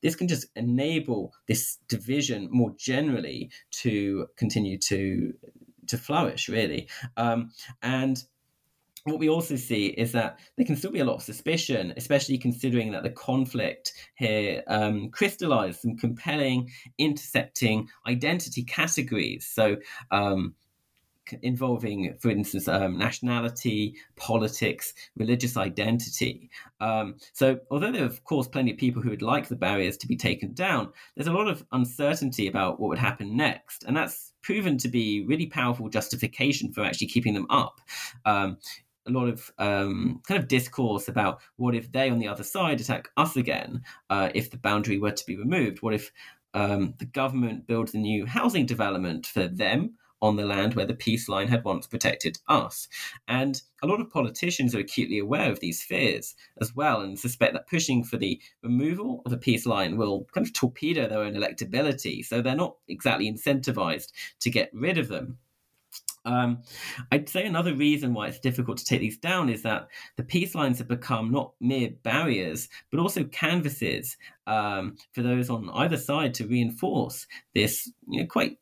This can just enable this division more generally to continue to flourish, really. And what we also see is that there can still be a lot of suspicion, especially considering that the conflict here crystallized some compelling, intersecting identity categories. So involving, for instance, nationality, politics, religious identity. So although there are, of course, plenty of people who would like the barriers to be taken down, there's a lot of uncertainty about what would happen next. And that's proven to be really powerful justification for actually keeping them up. A lot of kind of discourse about what if they on the other side attack us again, if the boundary were to be removed? What if the government builds a new housing development for them on the land where the peace line had once protected us? And a lot of politicians are acutely aware of these fears as well and suspect that pushing for the removal of the peace line will kind of torpedo their own electability. So they're not exactly incentivized to get rid of them. I'd say another reason why it's difficult to take these down is that the peace lines have become not mere barriers, but also canvases for those on either side to reinforce this quite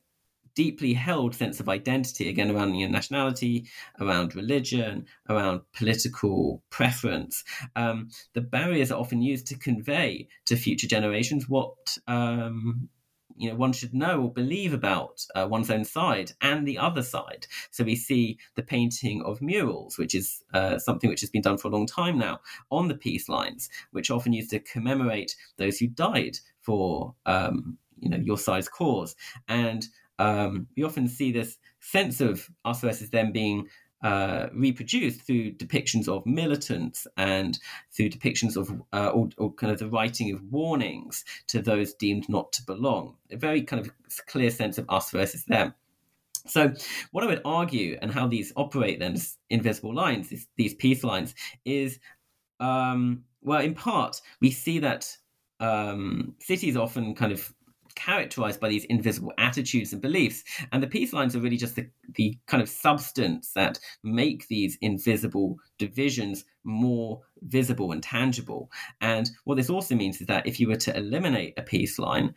deeply held sense of identity, again, around nationality, around religion, around political preference. The barriers are often used to convey to future generations what one should know or believe about one's own side and the other side. So we see the painting of murals, which is something which has been done for a long time now, on the peace lines, which are often used to commemorate those who died for your side's cause. And we often see this sense of us versus them being reproduced through depictions of militants and through depictions of or kind of the writing of warnings to those deemed not to belong. A very kind of clear sense of us versus them. So what I would argue and how these operate then, invisible lines, these peace lines, is, in part, we see that cities often kind of characterized by these invisible attitudes and beliefs, and the peace lines are really just the kind of substance that make these invisible divisions more visible and tangible. And what this also means is that if you were to eliminate a peace line,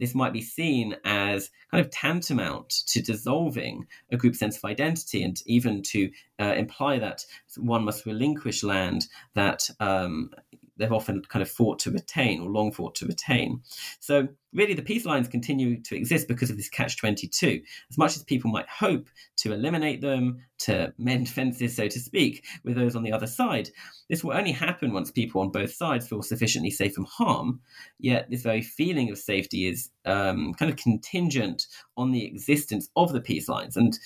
this might be seen as kind of tantamount to dissolving a group's sense of identity, and even to imply that one must relinquish land that they've often kind of fought to retain or long fought to retain. So really the peace lines continue to exist because of this catch-22. As much as people might hope to eliminate them, to mend fences, so to speak, with those on the other side, this will only happen once people on both sides feel sufficiently safe from harm. Yet this very feeling of safety is kind of contingent on the existence of the peace lines. And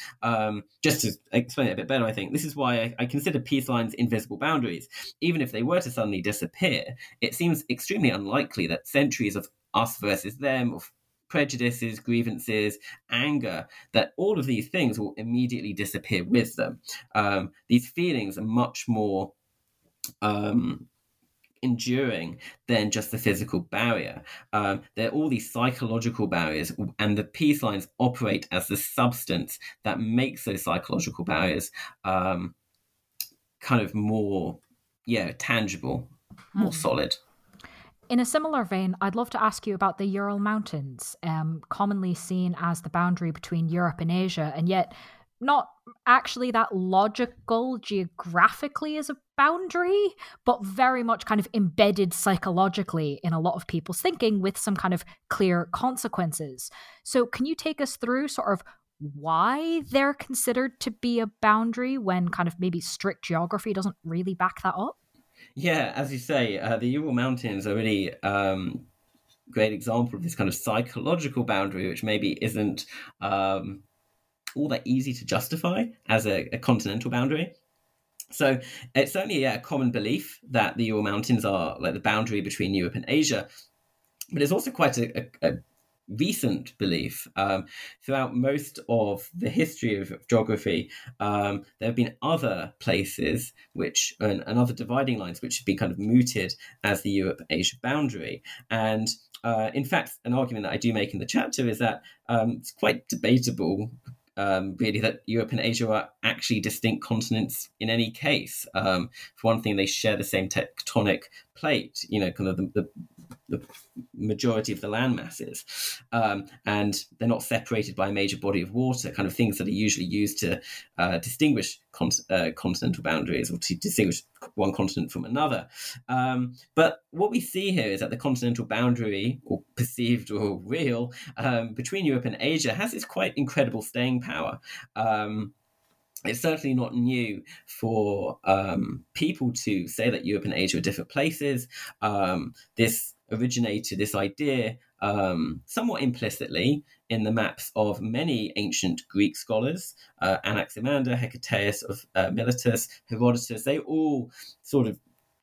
just to explain it a bit better, I think this is why I consider peace lines invisible boundaries. Even if they were to suddenly disappear, it seems extremely unlikely that centuries of us versus them, of prejudices, grievances, anger, that all of these things will immediately disappear with them. These feelings are much more enduring than just the physical barrier. There are all these psychological barriers, and the peace lines operate as the substance that makes those psychological barriers kind of more tangible, more solid. In a similar vein, I'd love to ask you about the Ural Mountains, commonly seen as the boundary between Europe and Asia, and yet not actually that logical geographically as a boundary, but very much kind of embedded psychologically in a lot of people's thinking with some kind of clear consequences. So can you take us through sort of why they're considered to be a boundary when kind of maybe strict geography doesn't really back that up? Yeah, as you say, the Ural Mountains are really great example of this kind of psychological boundary, which maybe isn't all that easy to justify as a continental boundary. So it's certainly a common belief that the Ural Mountains are like the boundary between Europe and Asia, but it's also quite a recent belief. Throughout most of the history of geography, there have been other places which and other dividing lines which have been kind of mooted as the Europe-Asia boundary. And in fact, an argument that I do make in the chapter is that it's quite debatable, really, that Europe and Asia are actually distinct continents in any case. For one thing, they share the same tectonic plate, you know, kind of the majority of the land masses, and they're not separated by a major body of water, kind of things that are usually used to distinguish continental boundaries or to distinguish one continent from another. But what we see here is that the continental boundary, or perceived or real, between Europe and Asia has this quite incredible staying power. It's certainly not new for people to say that Europe and Asia are different places. This originated, this idea, somewhat implicitly in the maps of many ancient Greek scholars, Anaximander, Hecataeus of Miletus, Herodotus. They all sort of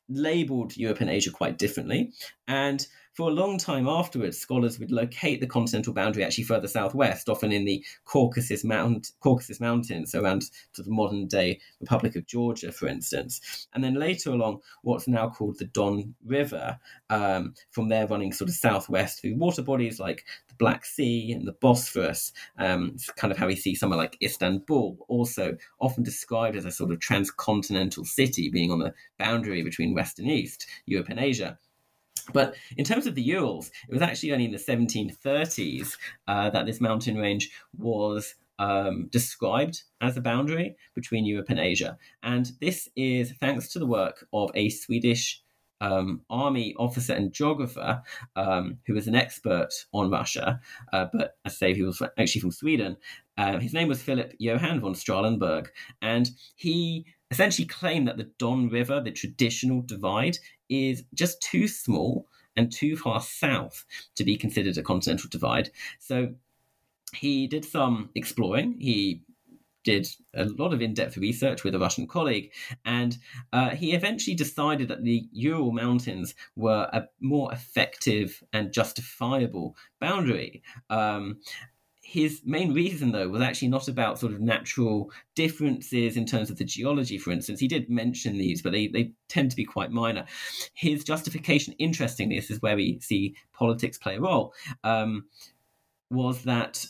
labelled Europe and Asia quite differently. And for a long time afterwards, scholars would locate the continental boundary actually further southwest, often in the Caucasus Mountains, around to the modern-day Republic of Georgia, for instance. And then later along what's now called the Don River, from there running sort of southwest through water bodies like the Black Sea and the Bosphorus. It's kind of how we see somewhere like Istanbul, also often described as a sort of transcontinental city, being on the boundary between West and East, Europe and Asia. But in terms of the Urals, it was actually only in the 1730s that this mountain range was described as a boundary between Europe and Asia. And this is thanks to the work of a Swedish army officer and geographer who was an expert on Russia, but as I say, he was actually from Sweden. His name was Philip Johan von Strahlenberg, and he essentially claimed that the Don River, the traditional divide, is just too small and too far south to be considered a continental divide. So he did some exploring. He did a lot of in-depth research with a Russian colleague, and he eventually decided that the Ural Mountains were a more effective and justifiable boundary. His main reason, though, was actually not about sort of natural differences in terms of the geology, for instance. He did mention these, but they tend to be quite minor. His justification, interestingly, this is where we see politics play a role, was that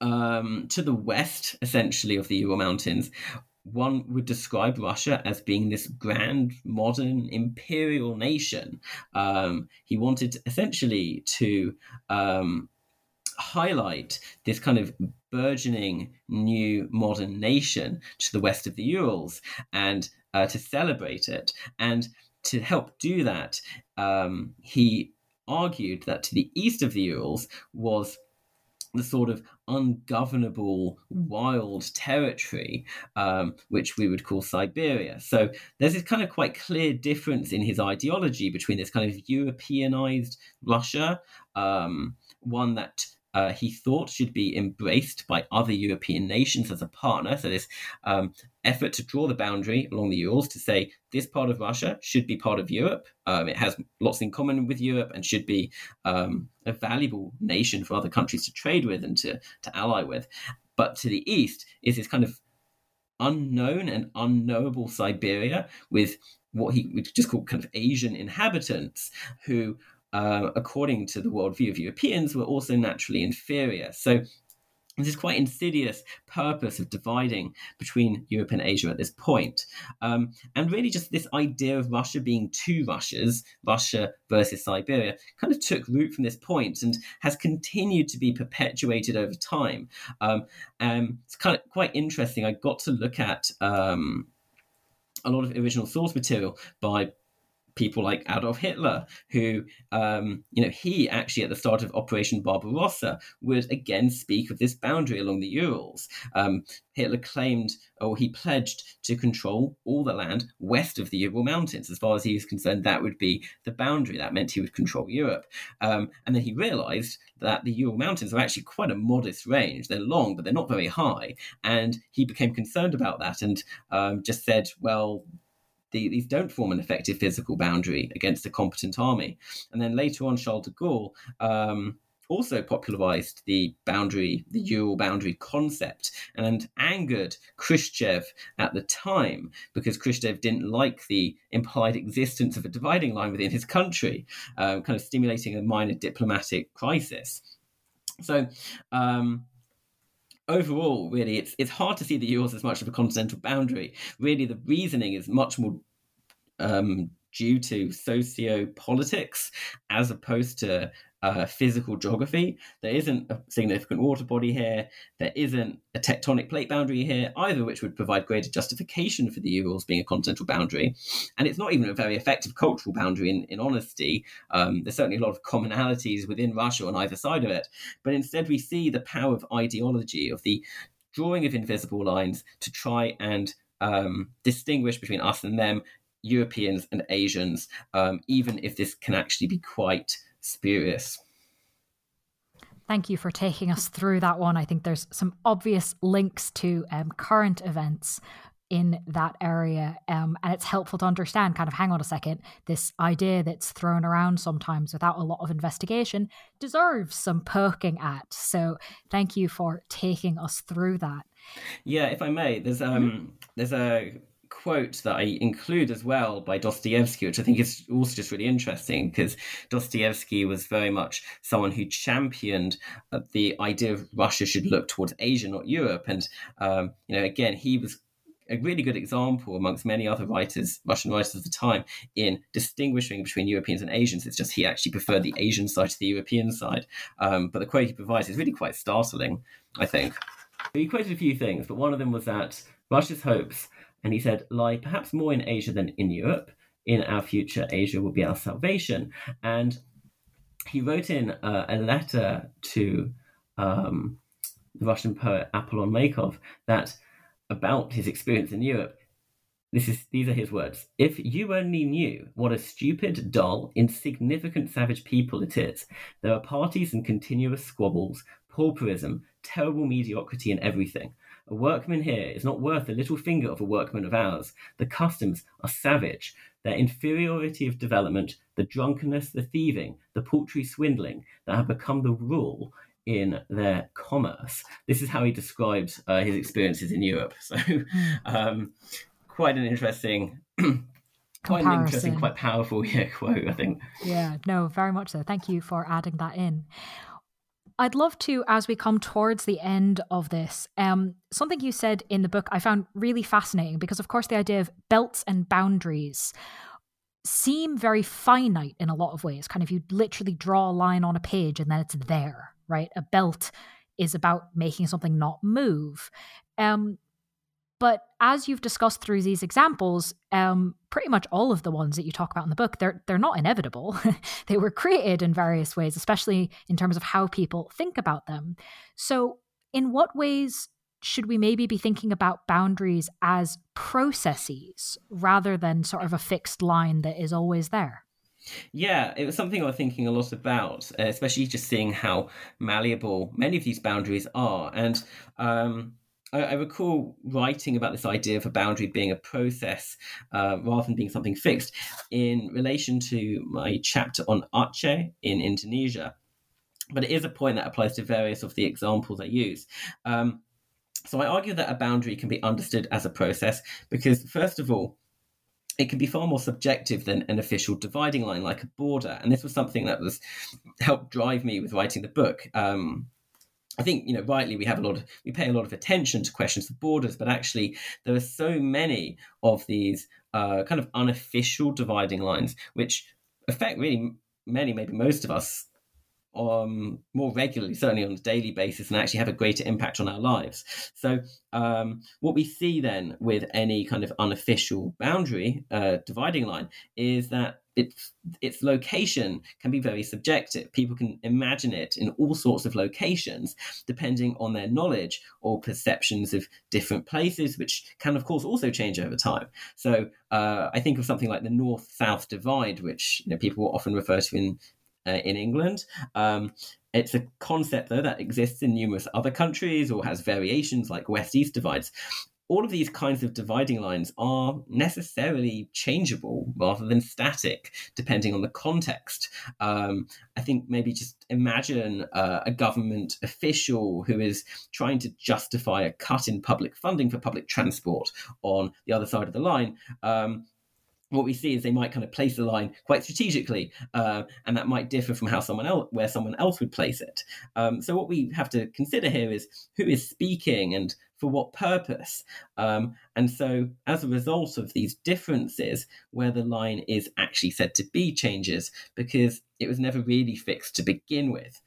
to the west, essentially, of the Ural Mountains, one would describe Russia as being this grand, modern, imperial nation. He wanted, essentially, to highlight this kind of burgeoning new modern nation to the west of the Urals and to celebrate it. And to help do that, he argued that to the east of the Urals was the sort of ungovernable wild territory, which we would call Siberia. So there's this kind of quite clear difference in his ideology between this kind of Europeanized Russia, one that he thought should be embraced by other European nations as a partner. So this effort to draw the boundary along the Urals to say this part of Russia should be part of Europe. It has lots in common with Europe and should be a valuable nation for other countries to trade with and to ally with. But to the east is this kind of unknown and unknowable Siberia with what he would just call kind of Asian inhabitants who, according to the worldview of Europeans, were also naturally inferior. So this is quite insidious purpose of dividing between Europe and Asia at this point. And really just this idea of Russia being two Russias, Russia versus Siberia, kind of took root from this point and has continued to be perpetuated over time. It's kind of quite interesting. I got to look at a lot of original source material by people like Adolf Hitler, who, he actually at the start of Operation Barbarossa would again speak of this boundary along the Urals. Hitler claimed, or he pledged to control all the land west of the Ural Mountains. As far as he was concerned, that would be the boundary. That meant he would control Europe. And then he realized that the Ural Mountains are actually quite a modest range. They're long, but they're not very high. And he became concerned about that and just said, well, these don't form an effective physical boundary against a competent army. And then later on, Charles de Gaulle also popularized the Ural boundary concept, and angered Khrushchev at the time because Khrushchev didn't like the implied existence of a dividing line within his country, kind of stimulating a minor diplomatic crisis. So, overall, really, it's hard to see the Urals as much of a continental boundary. Really, the reasoning is much more due to socio-politics as opposed to physical geography. There isn't a significant water body here. There isn't a tectonic plate boundary here, either which would provide greater justification for the Urals being a continental boundary. And it's not even a very effective cultural boundary in honesty. There's certainly a lot of commonalities within Russia on either side of it. But instead, we see the power of ideology, of the drawing of invisible lines to try and distinguish between us and them, Europeans and Asians, even if this can actually be quite spurious. Thank you for taking us through that one. I think there's some obvious links to current events in that area. And it's helpful to understand, kind of, hang on a second, this idea that's thrown around sometimes without a lot of investigation deserves some poking at. So thank you for taking us through that. Yeah, if I may, there's a quote that I include as well by Dostoevsky, which I think is also just really interesting, because Dostoevsky was very much someone who championed the idea of Russia should look towards Asia, not Europe. And, again, he was a really good example amongst many other writers, Russian writers of the time, in distinguishing between Europeans and Asians. It's just he actually preferred the Asian side to the European side. But the quote he provides is really quite startling, I think. He quoted a few things, but one of them was that Russia's hopes, and he said, lie perhaps more in Asia than in Europe. In our future, Asia will be our salvation. And he wrote in a letter to the Russian poet Apollon Maikov that about his experience in Europe. These are his words. If you only knew what a stupid, dull, insignificant, savage people it is. There are parties and continuous squabbles, pauperism, terrible mediocrity in everything. A workman here is not worth the little finger of a workman of ours. The customs are savage. Their inferiority of development, the drunkenness, the thieving, the paltry swindling that have become the rule in their commerce. This is how he describes his experiences in Europe. So quite an interesting, quite powerful quote, I think. Yeah, no, very much so. Thank you for adding that in. I'd love to, as we come towards the end of this, something you said in the book I found really fascinating, because of course the idea of belts and boundaries seem very finite in a lot of ways. Kind of, you literally draw a line on a page and then it's there, right? A belt is about making something not move. But as you've discussed through these examples, pretty much all of the ones that you talk about in the book, they're not inevitable. They were created in various ways, especially in terms of how people think about them. So in what ways should we maybe be thinking about boundaries as processes rather than sort of a fixed line that is always there? Yeah, it was something I was thinking a lot about, especially just seeing how malleable many of these boundaries are. And I recall writing about this idea of a boundary being a process rather than being something fixed in relation to my chapter on Aceh in Indonesia. But it is a point that applies to various of the examples I use. So I argue that a boundary can be understood as a process because, first of all, it can be far more subjective than an official dividing line like a border. And this was something that was helped drive me with writing the book. I think, rightly, we pay a lot of attention to questions of borders, but actually there are so many of these kind of unofficial dividing lines which affect really many, maybe most of us more regularly, certainly on a daily basis, and actually have a greater impact on our lives. So what we see then with any kind of unofficial boundary dividing line is that its location can be very subjective. People can imagine it in all sorts of locations, depending on their knowledge or perceptions of different places, which can, of course, also change over time. So I think of something like the North-South divide, which people will often refer to in England. It's a concept, though, that exists in numerous other countries or has variations like West-East divides. All of these kinds of dividing lines are necessarily changeable rather than static, depending on the context. I think maybe just imagine a government official who is trying to justify a cut in public funding for public transport on the other side of the line. What we see is they might kind of place the line quite strategically, and that might differ from how someone else would place it. So what we have to consider here is who is speaking and for what purpose. And so as a result of these differences, where the line is actually said to be changes, because it was never really fixed to begin with.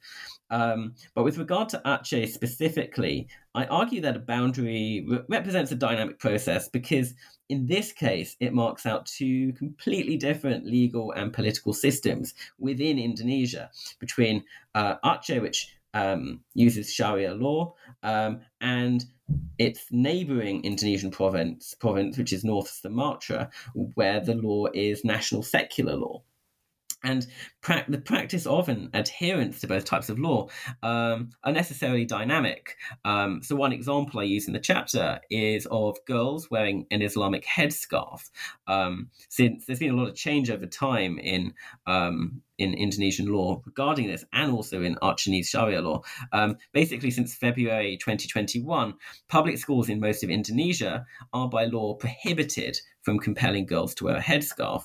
But with regard to Aceh specifically, I argue that a boundary represents a dynamic process because in this case, it marks out two completely different legal and political systems within Indonesia between Aceh, which uses Sharia law, and its neighbouring Indonesian province, which is North Sumatra, where the law is national secular law. And the practice of and adherence to both types of law are necessarily dynamic. So one example I use in the chapter is of girls wearing an Islamic headscarf. Since there's been a lot of change over time in Indonesian law regarding this, and also in Aceh Sharia law. Basically, since February 2021, public schools in most of Indonesia are by law prohibited from compelling girls to wear a headscarf.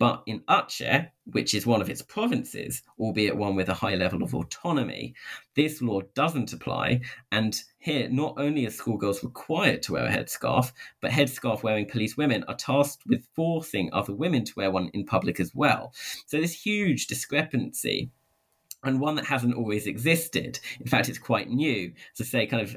But in Aceh, which is one of its provinces, albeit one with a high level of autonomy, this law doesn't apply. And here, not only are schoolgirls required to wear a headscarf, but headscarf-wearing police women are tasked with forcing other women to wear one in public as well. So this huge discrepancy, and one that hasn't always existed. In fact, it's quite new. So say kind of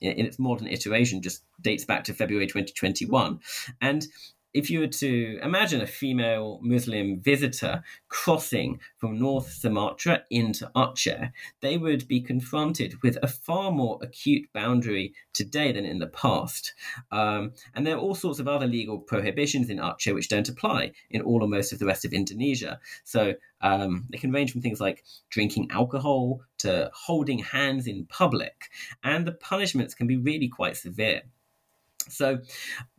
in its modern iteration, just dates back to February 2021. And if you were to imagine a female Muslim visitor crossing from North Sumatra into Aceh, they would be confronted with a far more acute boundary today than in the past. And there are all sorts of other legal prohibitions in Aceh which don't apply in all or most of the rest of Indonesia. So they can range from things like drinking alcohol to holding hands in public. And the punishments can be really quite severe. So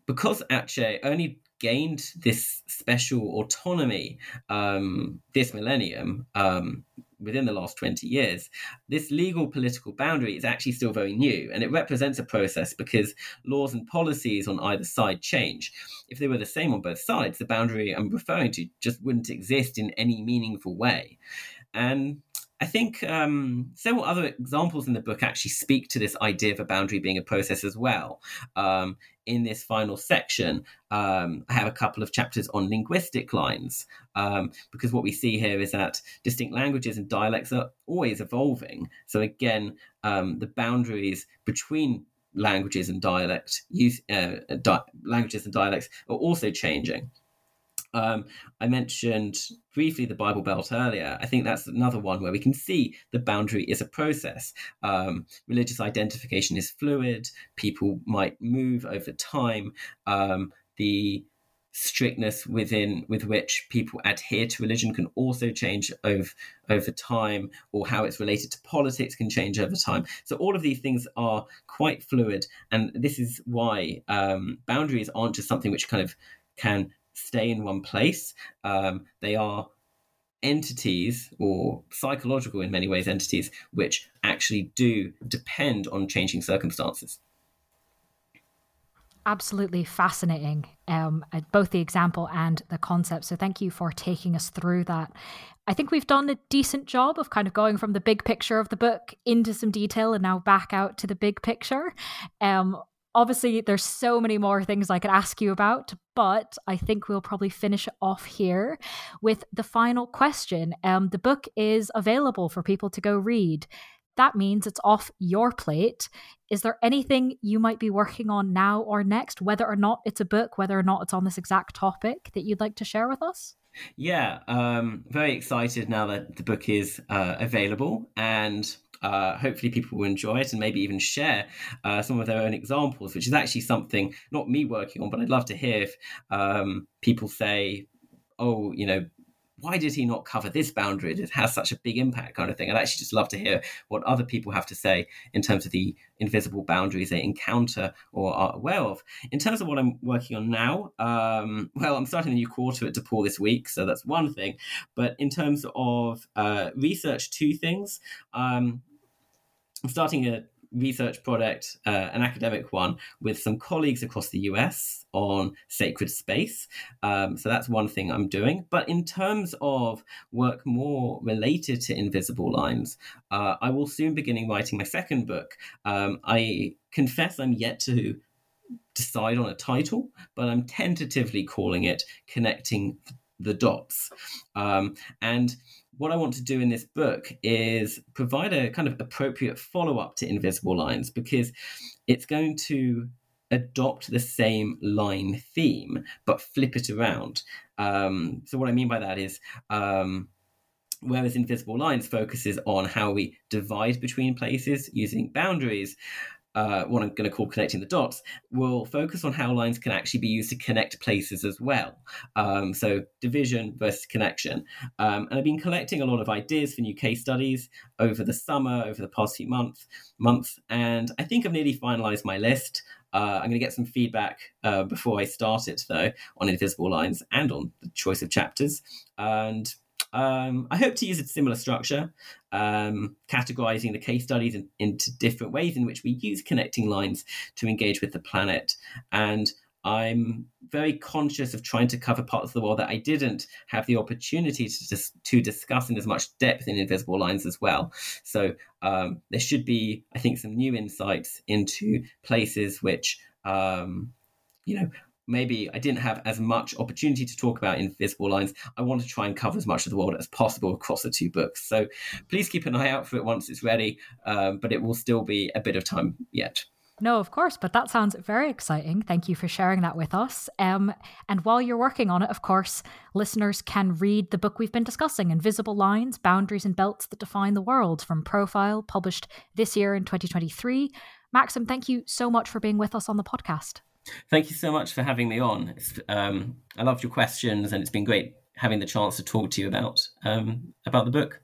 because Aceh only gained this special autonomy this millennium, within the last 20 years, this legal political boundary is actually still very new, and it represents a process because laws and policies on either side change. If they were the same on both sides, the boundary I'm referring to just wouldn't exist in any meaningful way. And I think several other examples in the book actually speak to this idea of a boundary being a process as well. In this final section, I have a couple of chapters on linguistic lines, because what we see here is that distinct languages and dialects are always evolving. So again, the boundaries between languages and dialect languages and dialects are also changing. I mentioned briefly the Bible Belt earlier. I think that's another one where we can see the boundary is a process. Religious identification is fluid. People might move over time. The strictness with which people adhere to religion can also change over time, or how it's related to politics can change over time. So all of these things are quite fluid. And this is why boundaries aren't just something which kind of can stay in one place. They are entities, or psychological in many ways entities, which actually do depend on changing circumstances. Absolutely fascinating, both the example and the concept. So thank you for taking us through that. I think we've done a decent job of kind of going from the big picture of the book into some detail and now back out to the big picture. Obviously, there's so many more things I could ask you about, but I think we'll probably finish off here with the final question. The book is available for people to go read. That means it's off your plate. Is there anything you might be working on now or next, whether or not it's a book, whether or not it's on this exact topic, that you'd like to share with us? Yeah, very excited now that the book is available, and hopefully people will enjoy it and maybe even share some of their own examples, which is actually something not me working on, but I'd love to hear if people say, oh, you know, why did he not cover this boundary? It has such a big impact kind of thing. I'd actually just love to hear what other people have to say in terms of the invisible boundaries they encounter or are aware of. In terms of what I'm working on now, I'm starting a new quarter at DePaul this week, so that's one thing. But in terms of research, two things. I'm starting a research project, an academic one, with some colleagues across the US on sacred space. So that's one thing I'm doing. But in terms of work more related to invisible lines, I will soon begin writing my second book. I confess I'm yet to decide on a title, but I'm tentatively calling it Connecting the Dots. And what I want to do in this book is provide a kind of appropriate follow-up to Invisible Lines, because it's going to adopt the same line theme, but flip it around. So what I mean by that is, whereas Invisible Lines focuses on how we divide between places using boundaries, what I'm going to call Connecting the Dots, will focus on how lines can actually be used to connect places as well. So division versus connection. And I've been collecting a lot of ideas for new case studies over the summer, over the past few months, and I think I've nearly finalized my list. I'm going to get some feedback before I start it, though, on Invisible Lines and on the choice of chapters. And I hope to use a similar structure, categorizing the case studies into different ways in which we use connecting lines to engage with the planet. And I'm very conscious of trying to cover parts of the world that I didn't have the opportunity to discuss in as much depth in Invisible Lines as well. So there should be, I think, some new insights into places which, maybe I didn't have as much opportunity to talk about Invisible Lines. I want to try and cover as much of the world as possible across the two books. So please keep an eye out for it once it's ready, but it will still be a bit of time yet. No, of course, but that sounds very exciting. Thank you for sharing that with us. And while you're working on it, of course, listeners can read the book we've been discussing, Invisible Lines: Boundaries and Belts That Define the World, from Profile, published this year in 2023. Maxim, thank you so much for being with us on the podcast. Thank you so much for having me on. I loved your questions, and it's been great having the chance to talk to you about the book.